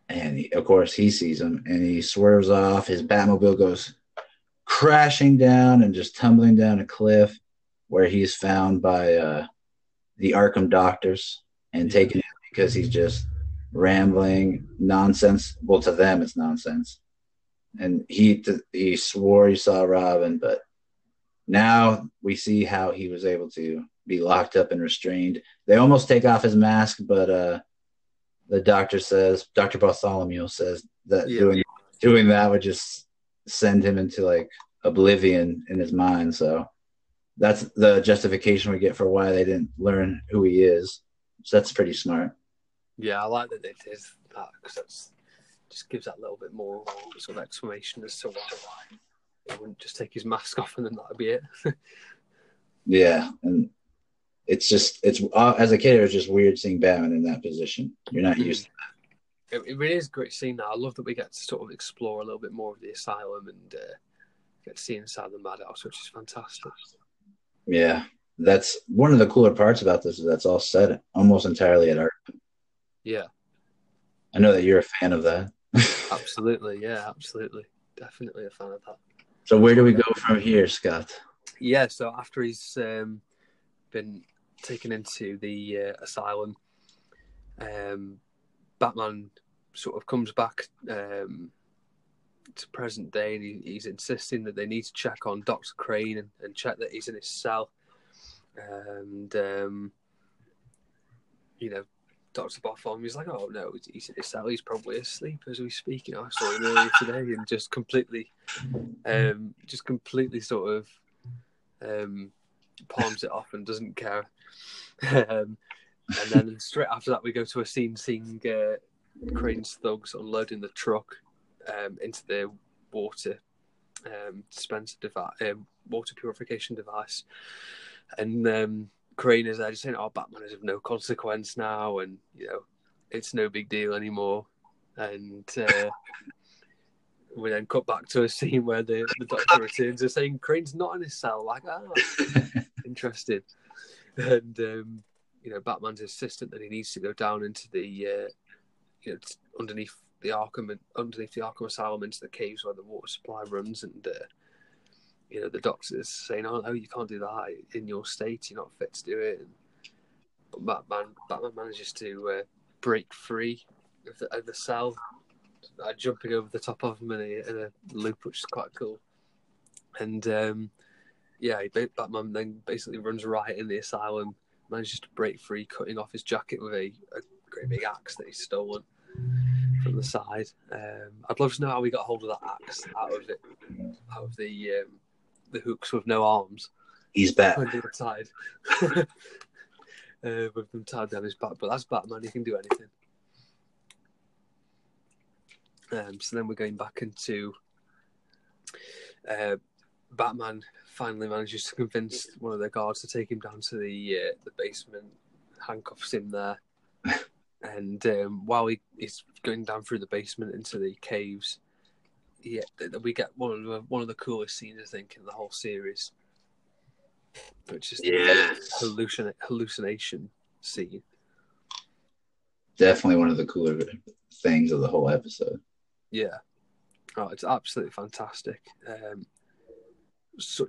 and of course he sees him, and he swerves off. His Batmobile goes crashing down and just tumbling down a cliff, where he's found by the Arkham doctors and taken out because he's just rambling nonsense. Well, to them, it's nonsense. And he swore he saw Robin, but now we see how he was able to be locked up and restrained. They almost take off his mask, but the doctor says, Dr. Bartholomew says that doing that would just send him into like oblivion in his mind. So that's the justification we get for why they didn't learn who he is. So that's pretty smart. Yeah, I like that they did that, because it just gives that little bit more sort of explanation as to why he wouldn't just take his mask off and then that would be it. Yeah, and it's as a kid, it was just weird seeing Batman in that position. You're not used to that. It really is a great scene. Now, I love that we get to sort of explore a little bit more of the asylum and get to see inside the madhouse, which is fantastic. Yeah, that's one of the cooler parts about this, is that's all set almost entirely at Arkham. Yeah. I know that you're a fan of that. Absolutely, yeah, absolutely. Definitely a fan of that. So where do we go from here, Scott? Yeah, so after he's been taken into the asylum, Batman sort of comes back to present day, and he's insisting that they need to check on Dr. Crane and check that he's in his cell. And Dr. Bartholomew's like, "Oh no, he's in his cell. He's probably asleep as we speak." I saw him earlier today, and just completely sort of palms it off and doesn't care. And then straight after that, we go to a scene seeing Crane's thugs unloading the truck into the water dispenser device, water purification device, and Crane is there just saying, "Oh, Batman is of no consequence now, and it's no big deal anymore." And we then cut back to a scene where the doctor returns and saying Crane's not in his cell. Like, interesting. And Batman's insistent that he needs to go down into the underneath the Arkham, and underneath the Arkham Asylum, into the caves where the water supply runs, and the doctor's saying, "Oh no, you can't do that. In your state, you're not fit to do it." And Batman manages to break free of the cell, jumping over the top of him in a loop, which is quite cool. And yeah, Batman then basically runs riot in the asylum, manages to break free, cutting off his jacket with a great big axe that he's stolen from the side. I'd love to know how he got hold of that axe out of the hooks with no arms. He's back. Tied. With them tied down his back, but that's Batman. He can do anything. So then we're going back into Batman finally manages to convince one of their guards to take him down to the basement, handcuffs him there, and while he's going down through the basement into the caves, yeah, we get one of the coolest scenes, I think, in the whole series, which is the hallucination scene. Definitely one of the cooler things of the whole episode. Yeah. Oh, it's absolutely fantastic. It's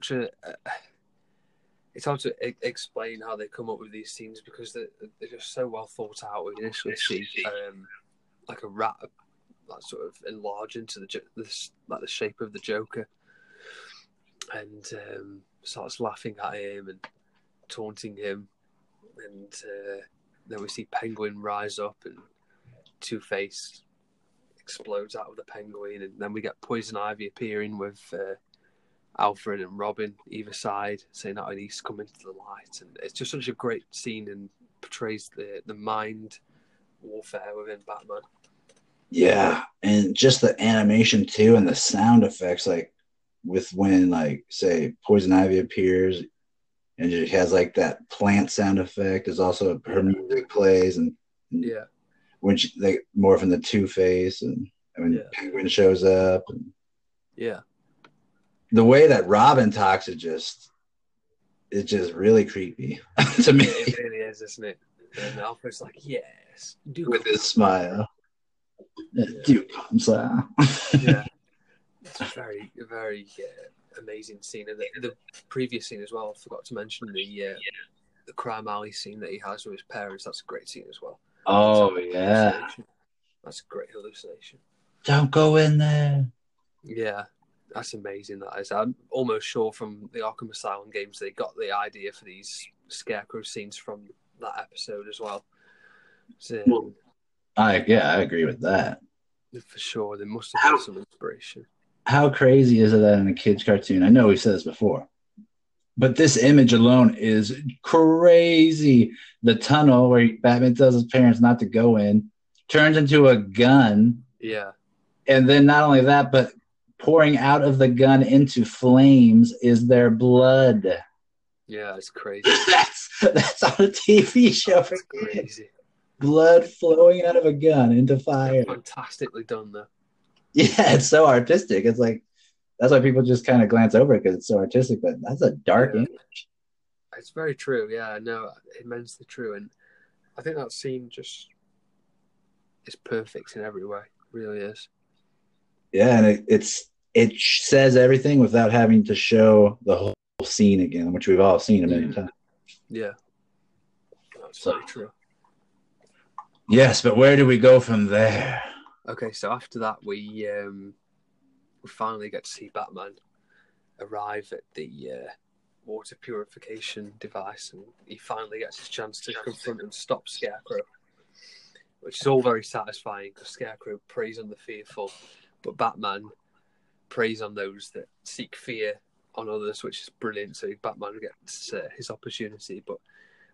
hard to explain how they come up with these scenes because they're just so well thought out. We initially see like a rat that sort of enlarge into the shape of the Joker and starts laughing at him and taunting him, and then we see Penguin rise up and Two-Face explodes out of the Penguin, and then we get Poison Ivy appearing with Alfred and Robin either side, saying that it needs to come into the light. And it's just such a great scene and portrays the mind warfare within Batman. Yeah, and just the animation too, and the sound effects, like with when, like, say Poison Ivy appears and she has like that plant sound effect, is also her music plays, and yeah, when she, they morph in the Two-Face, and I mean, Penguin shows up. And yeah, the way that Robin talks is just really creepy to me. It really is, isn't it? And Alfred's like, yes, do with his smile. Do come, sir. Yeah, it's a very, very amazing scene. And the previous scene as well, I forgot to mention the crime alley scene that he has with his parents. That's a great scene as well. Oh, yeah. That's a great hallucination. Don't go in there. Yeah, that's amazing. That is. I'm almost sure from the Arkham Asylum games they got the idea for these Scarecrow scenes from that episode as well. So, I agree with that. For sure. There must have been some inspiration. How crazy is it that in a kid's cartoon? I know we've said this before, but this image alone is crazy. The tunnel where Batman tells his parents not to go in turns into a gun. Yeah. And then not only that, but pouring out of the gun into flames is their blood. Yeah, it's crazy. That's on a TV show. That's crazy. Blood flowing out of a gun into fire. That's fantastically done, though. Yeah, it's so artistic. It's like, that's why people just kind of glance over it because it's so artistic, but that's a dark image. It's very true, yeah. No, immensely true. And I think that scene just is perfect in every way. It really is. Yeah, and it says everything without having to show the whole scene again, which we've all seen a million times. Yeah. That's very true. Yes, but where do we go from there? Okay, so after that, we finally get to see Batman arrive at the water purification device, and he finally gets his chance to confront and stop Scarecrow, which is all very satisfying because Scarecrow preys on the fearful, but Batman preys on those that seek fear on others, which is brilliant. So Batman gets his opportunity, but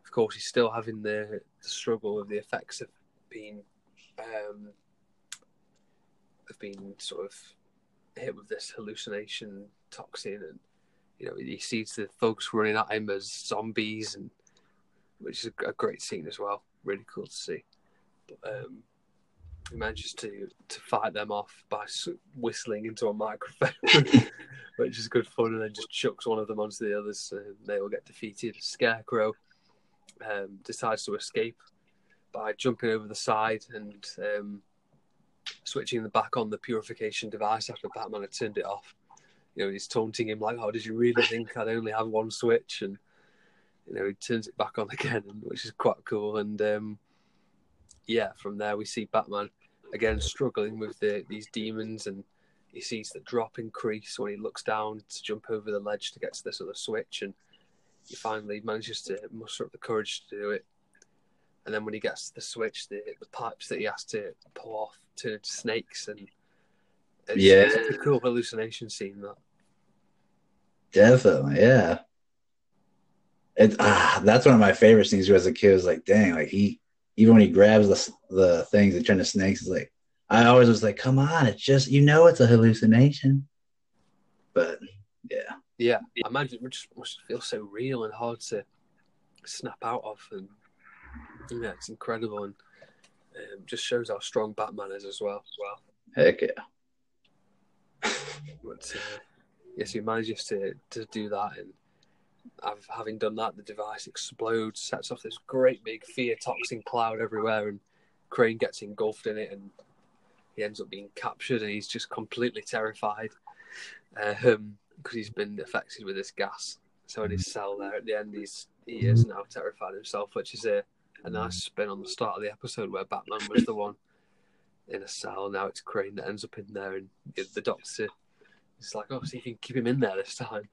of course he's still having the struggle of the effects of being sort of hit with this hallucination toxin, and you know, he sees the thugs running at him as zombies, and which is a great scene as well. Really cool to see. But he manages to fight them off by whistling into a microphone, which is good fun, and then just chucks one of them onto the others, so they all get defeated. Scarecrow decides to escape by jumping over the side and switching the back on the purification device after Batman had turned it off. You know, he's taunting him like, oh, did you really think I'd only have one switch? And, you know, he turns it back on again, which is quite cool. And, from there we see Batman again struggling with these demons, and he sees the drop increase when he looks down to jump over the ledge to get to this other switch, and he finally manages to muster up the courage to do it. And then when he gets to the switch, the pipes that he has to pull off turn into snakes, and it's a cool hallucination scene, that. Definitely, yeah. That's one of my favorite scenes as a kid. It was like, dang, like he, even when he grabs the things that turn to snakes, it's like, I always was like, come on, it's just, it's a hallucination. But yeah. Yeah, I imagine it must feel so real and hard to snap out of. And yeah, it's incredible, and just shows how strong Batman is as well. Heck yeah. But yes, he manages to do that, and having done that, the device explodes, sets off this great big fear toxin cloud everywhere, and Crane gets engulfed in it, and he ends up being captured, and he's just completely terrified because he's been affected with this gas. So in his cell there at the end, he is now terrified himself, which is a nice spin on the start of the episode where Batman was the one in a cell. Now it's Crane that ends up in there, and the doctor is like, oh, so you can keep him in there this time.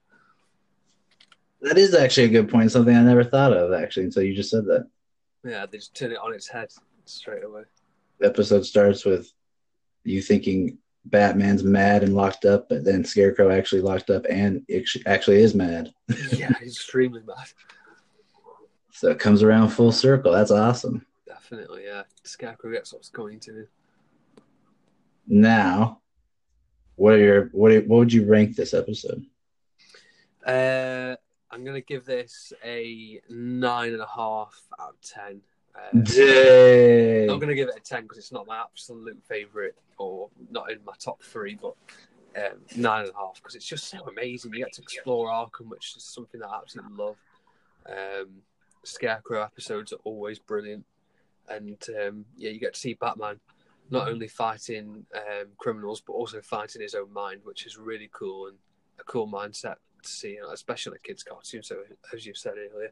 That is actually a good point, something I never thought of, actually, until you just said that. Yeah, they just turn it on its head straight away. The episode starts with you thinking Batman's mad and locked up, but then Scarecrow actually locked up and actually is mad. Yeah, he's extremely mad. So it comes around full circle. That's awesome. Definitely, yeah. Scarecrow gets what's going to do. Now, what would you rank this episode? I'm going to give this a 9.5 out of 10. I'm not going to give it a 10 because it's not my absolute favourite or not in my top 3, but 9.5 because it's just so amazing. You get to explore Arkham, which is something that I absolutely love. Scarecrow episodes are always brilliant. And you get to see Batman not only fighting criminals, but also fighting his own mind, which is really cool and a cool mindset to see, especially in a kid's cartoon, so as you said earlier.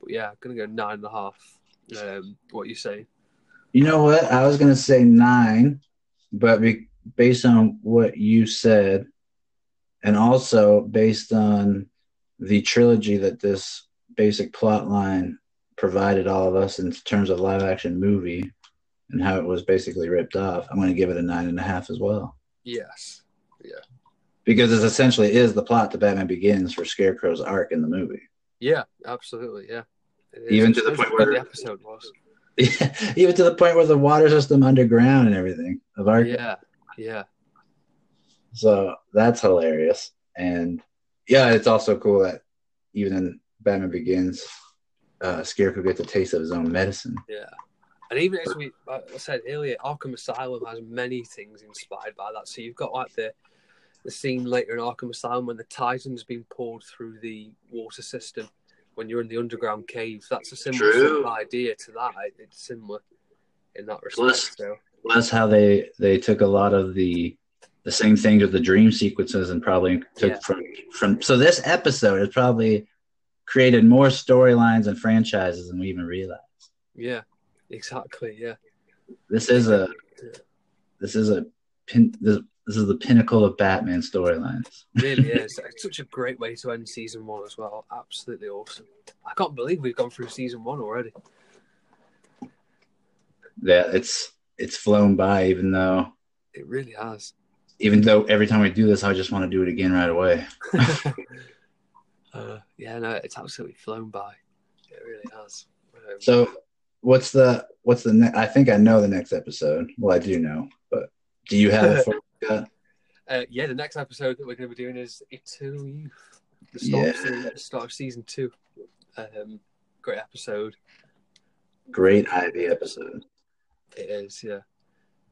But yeah, I'm going to go 9.5. What you say? You know what? I was going to say 9, but based on what you said, and also based on the trilogy that this basic plot line provided all of us in terms of live action movie and how it was basically ripped off, I'm going to give it a 9.5 as well. Yes. Yeah. Because it essentially is the plot to Batman Begins for Scarecrow's arc in the movie. Yeah, absolutely. Yeah. Even to the point where the episode was. Yeah, even to the point where the water system underground and everything of Arkham. Yeah, yeah. So that's hilarious, and yeah, it's also cool that even in Batman Begins, Scarecrow gets a taste of his own medicine. Yeah, and even as we said earlier, Arkham Asylum has many things inspired by that. So you've got like the scene later in Arkham Asylum when the Titan's been poured through the water system. When you're in the underground cave, that's a similar sort of idea to that. It's similar in that respect. Plus how they took a lot of the same things with the dream sequences and probably took from. So this episode has probably created more storylines and franchises than we even realize. Yeah, exactly. Yeah, this is the pinnacle of Batman storylines. Really is. It's such a great way to end season 1 as well. Absolutely awesome. I can't believe we've gone through season 1 already. Yeah, it's flown by, even though it really has. Even though every time we do this, I just want to do it again right away. It's absolutely flown by. It really has. So, what's the next? I think I know the next episode. Well, I do know, but do you have it for? Yeah, the next episode that we're going to be doing is Eternal Youth, the start of season 2. Great episode. Great Ivy episode. It is, yeah.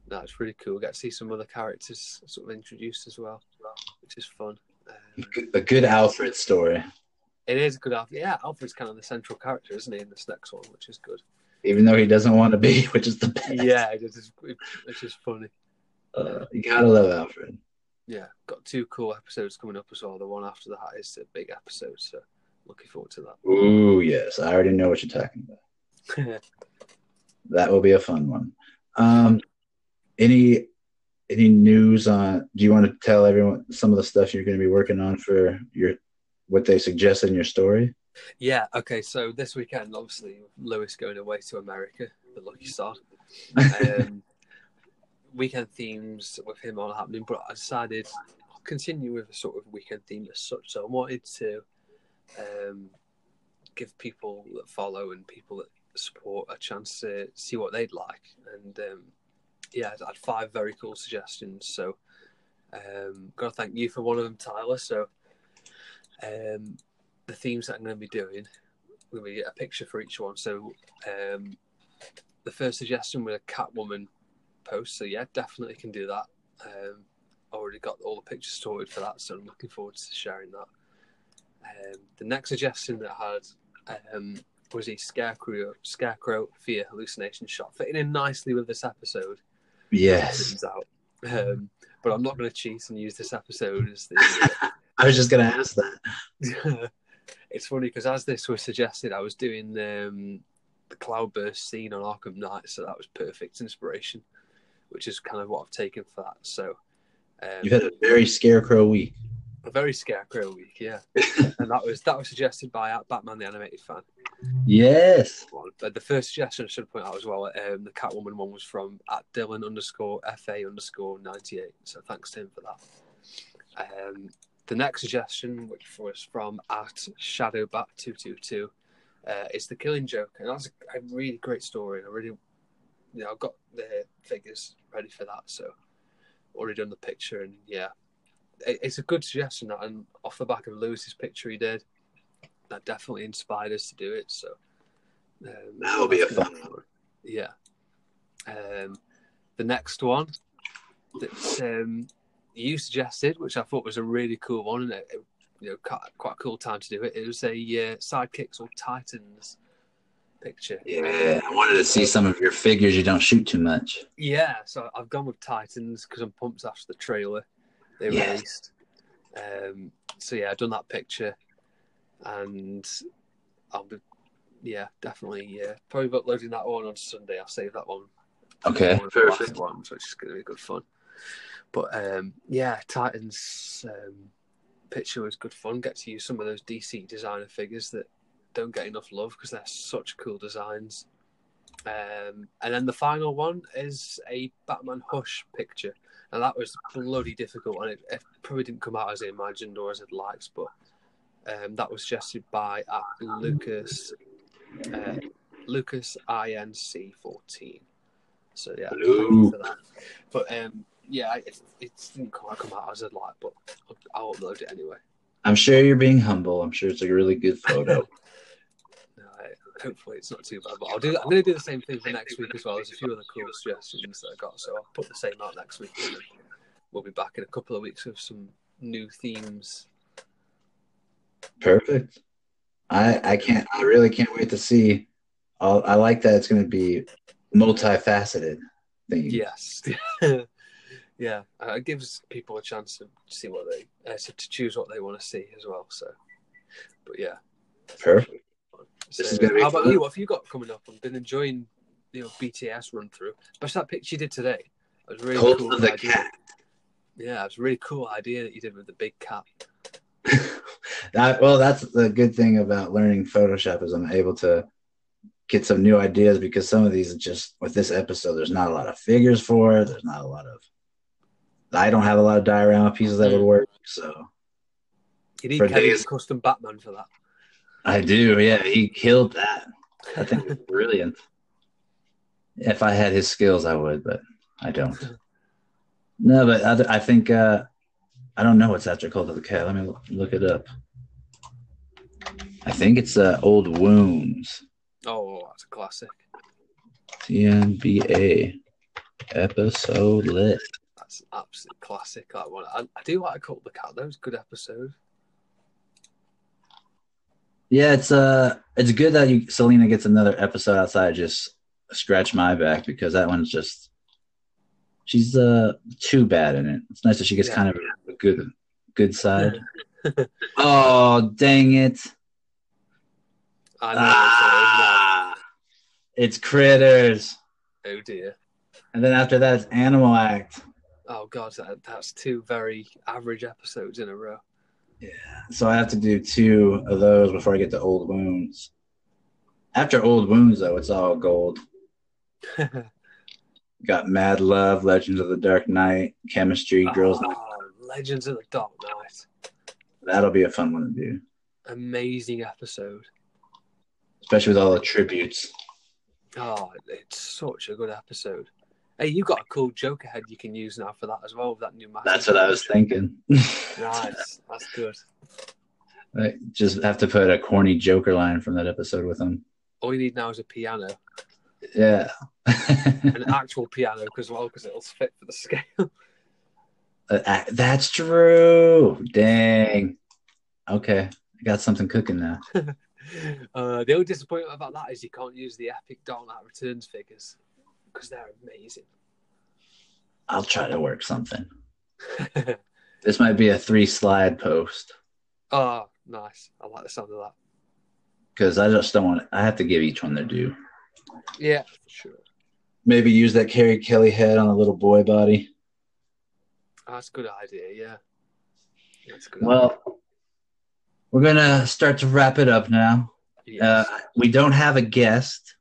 No, it's really cool. We get to see some other characters sort of introduced as well, which is fun. A good Alfred story. It is a good Alfred. Yeah, Alfred's kind of the central character, isn't he, in this next one, which is good. Even though he doesn't want to be, which is the best. Yeah, which is funny. You gotta love Alfred. Yeah, got 2 cool episodes coming up as well. The one after that is a big episode, so looking forward to that. Ooh, yes, I already know what you're talking about. That will be a fun one. Any any news on, do you want to tell everyone some of the stuff you're going to be working on for your, what they suggested in your story? Yeah. Okay. So this weekend, obviously Lewis going away to America, the lucky sod. Weekend themes with him all happening, but I decided I'll continue with a sort of weekend theme as such. So I wanted to give people that follow and people that support a chance to see what they'd like. And yeah, I had 5 very cool suggestions. So gotta thank you for one of them, Tyler. So the themes that I'm going to be doing, we're going to get a picture for each one. So the first suggestion was a Catwoman post, so yeah, definitely can do that. Already got all the pictures sorted for that, so I'm looking forward to sharing that. The next suggestion that I had was a scarecrow fear hallucination shot, fitting in nicely with this episode. Yes. But I'm not going to cheat and use this episode as the... I was just going to ask that. It's funny because as this was suggested, I was doing the Cloudburst scene on Arkham Knight, so that was perfect inspiration, which is kind of what I've taken for that. So you've had a very Scarecrow week. A very Scarecrow week, yeah. And that was suggested by Batman the Animated Fan. Yes. But the first suggestion I should point out as well, the Catwoman one was from @Dylan_FA_98. So thanks to him for that. The next suggestion, which was from @ShadowBat222, is the Killing Joke, and that's a really great story. I've got the figures ready for that, so already done the picture, and yeah, it's a good suggestion. That, and off the back of Lewis's picture he did, that definitely inspired us to do it. So that'll be a fun one. Yeah. The next one that's you suggested, which I thought was a really cool one, and quite a cool time to do it. It was a Sidekicks or Titans picture. Yeah, I wanted to see some of your figures. You don't shoot too much. Yeah, so I've gone with Titans because I'm pumped after the trailer they released. So yeah, I've done that picture, and I'll be probably uploading that one on Sunday. I'll save that one. Okay, perfect. One, so it's just going to be good fun. But Titans picture was good fun. Get to use some of those DC designer figures that don't get enough love because they're such cool designs. And then the final one is a Batman Hush picture. And that was bloody difficult, and it probably didn't come out as I imagined or as I'd liked, but that was suggested by Lucas INC14. So yeah, for that. But it didn't quite come out as I'd like, but I'll upload it anyway. I'm sure you're being humble. I'm sure it's a really good photo. Hopefully it's not too bad, but I'm going to do the same thing for next week as well. There's a few other cool suggestions that I got, so I'll put the same out next week. We'll be back in a couple of weeks with some new themes. Perfect. I really can't wait to see. I like that it's going to be multifaceted thing. Yes. Yeah, it gives people a chance to see what they to choose what they want to see as well. So, but yeah, perfect. So, this is going to be how fun. About you? What have you got coming up? I've been enjoying BTS run through, especially that picture you did today. It was really cool. The cat. Yeah, it's a really cool idea that you did with the big cat. That's the good thing about learning Photoshop is I'm able to get some new ideas, because some of these are just with this episode. There's not a lot of figures for it. There's not a lot of. I don't have a lot of diorama pieces that would work, so... You need Kevin's custom Batman for that. I do, yeah. He killed that. I think it was brilliant. If I had his skills, I would, but I don't. No, but I think... I don't know what's after Cult of the Cat. Let me look it up. I think it's Old Wounds. Oh, that's a classic. TNBA episode list. That's an absolute classic, that one. I do like Cult of the Cat. That was a good episode. Yeah, it's good that Selena gets another episode outside. Just scratch my back, because that one's just she's too bad in it. It's nice that she gets kind of a good side. Oh, dang it! I know. It's Critters. Oh dear! And then after that, it's Animal Act. oh God, that's two very average episodes in a row. Yeah. So I have to do two of those before I get to Old Wounds. After Old Wounds, though, it's all gold. Got Mad Love, Legends of the Dark Knight, Chemistry, Girls Night. Legends of the Dark Knight. That'll be a fun one to do. Amazing episode. Especially with all the tributes. Oh, it's such a good episode. Hey, you got a cool Joker head you can use now for that as well, with that new mask. That's what I was thinking. Nice. That's good. I just have to put a corny Joker line from that episode with him. All you need now is a piano. Yeah. An actual piano as well, because it'll fit for the scale. That's true. Dang. Okay. I got something cooking now. The only disappointment about that is you can't use the epic Dark Knight Returns figures, because they're amazing. I'll try to work something. This might be a 3-slide post. Oh, nice. I like the sound of that. Because I just don't want... I have to give each one their due. Yeah, for sure. Maybe use that Carrie Kelly head on a little boy body. Oh, that's a good idea, yeah. That's a good idea. We're going to start to wrap it up now. Yes. We don't have a guest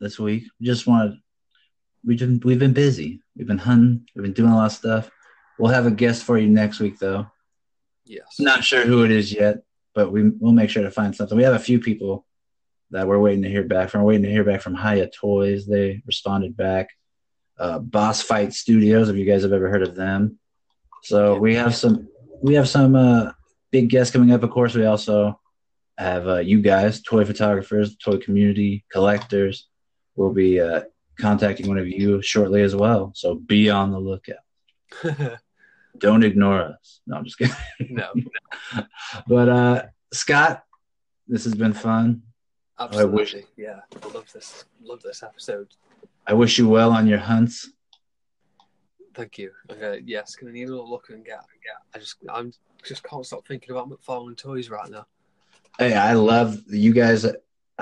this week. We've been busy. We've been hunting. We've been doing a lot of stuff. We'll have a guest for you next week, though. Yes. Not sure who it is yet, but we'll make sure to find something. We have a few people that we're waiting to hear back from. We're waiting to hear back from Hiya Toys. They responded back. Boss Fight Studios, if you guys have ever heard of them. So we have some big guests coming up. Of course, we also have you guys, toy photographers, toy community, collectors. We'll be contacting one of you shortly as well. So be on the lookout. Don't ignore us. No, I'm just kidding. No. But Scott, this has been fun. Absolutely. Yeah, I love this episode. I wish you well on your hunts. Thank you. Okay, yes, gonna need a little look and get. I just can't stop thinking about McFarlane toys right now. Hey, I love you guys. I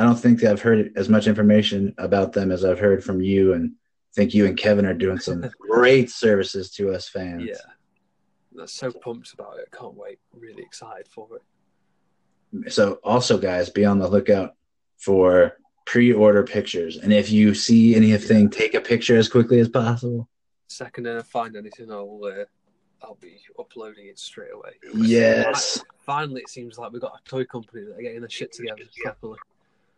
don't think that I've heard as much information about them as I've heard from you, and I think you and Kevin are doing some great services to us fans. Yeah, I'm so pumped about it. I can't wait. I'm really excited for it. So, also, guys, be on the lookout for pre-order pictures, and if you see anything, take a picture as quickly as possible. Second and I find anything, I'll be uploading it straight away. Yes. Finally, it seems like we've got a toy company that are getting their shit together properly.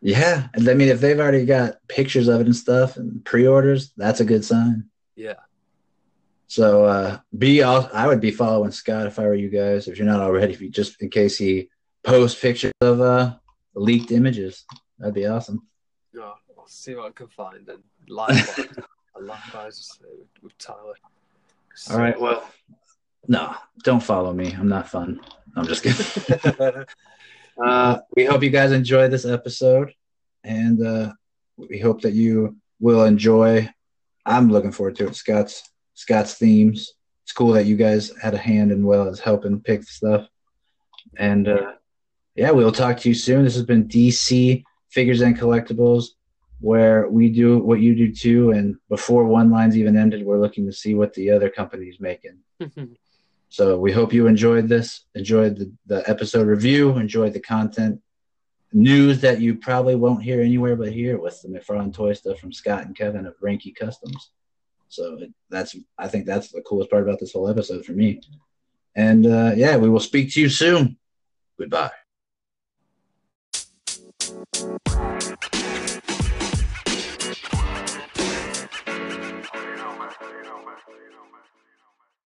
Yeah. And I mean, if they've already got pictures of it and stuff and pre-orders, that's a good sign. Yeah. So I would be following Scott if I were you guys. If you're not already, just in case he posts pictures of leaked images, that'd be awesome. Yeah, I'll see what I can find and live. Likewise with Tyler. So. All right, well, no, don't follow me. I'm not fun. I'm just kidding. We hope you guys enjoy this episode, and we hope that you will enjoy. I'm looking forward to it. Scott's themes. It's cool that you guys had a hand in well as helping pick stuff. And we'll talk to you soon. This has been DC Figures and Collectibles, where we do what you do too, and before one line's even ended, we're looking to see what the other company's making. So we hope you enjoyed this, enjoyed the episode review, enjoyed the content, news that you probably won't hear anywhere but here with the McFarlane toy stuff from Scott and Kevin of Renky Customs. So I think that's the coolest part about this whole episode for me. And we will speak to you soon. Goodbye.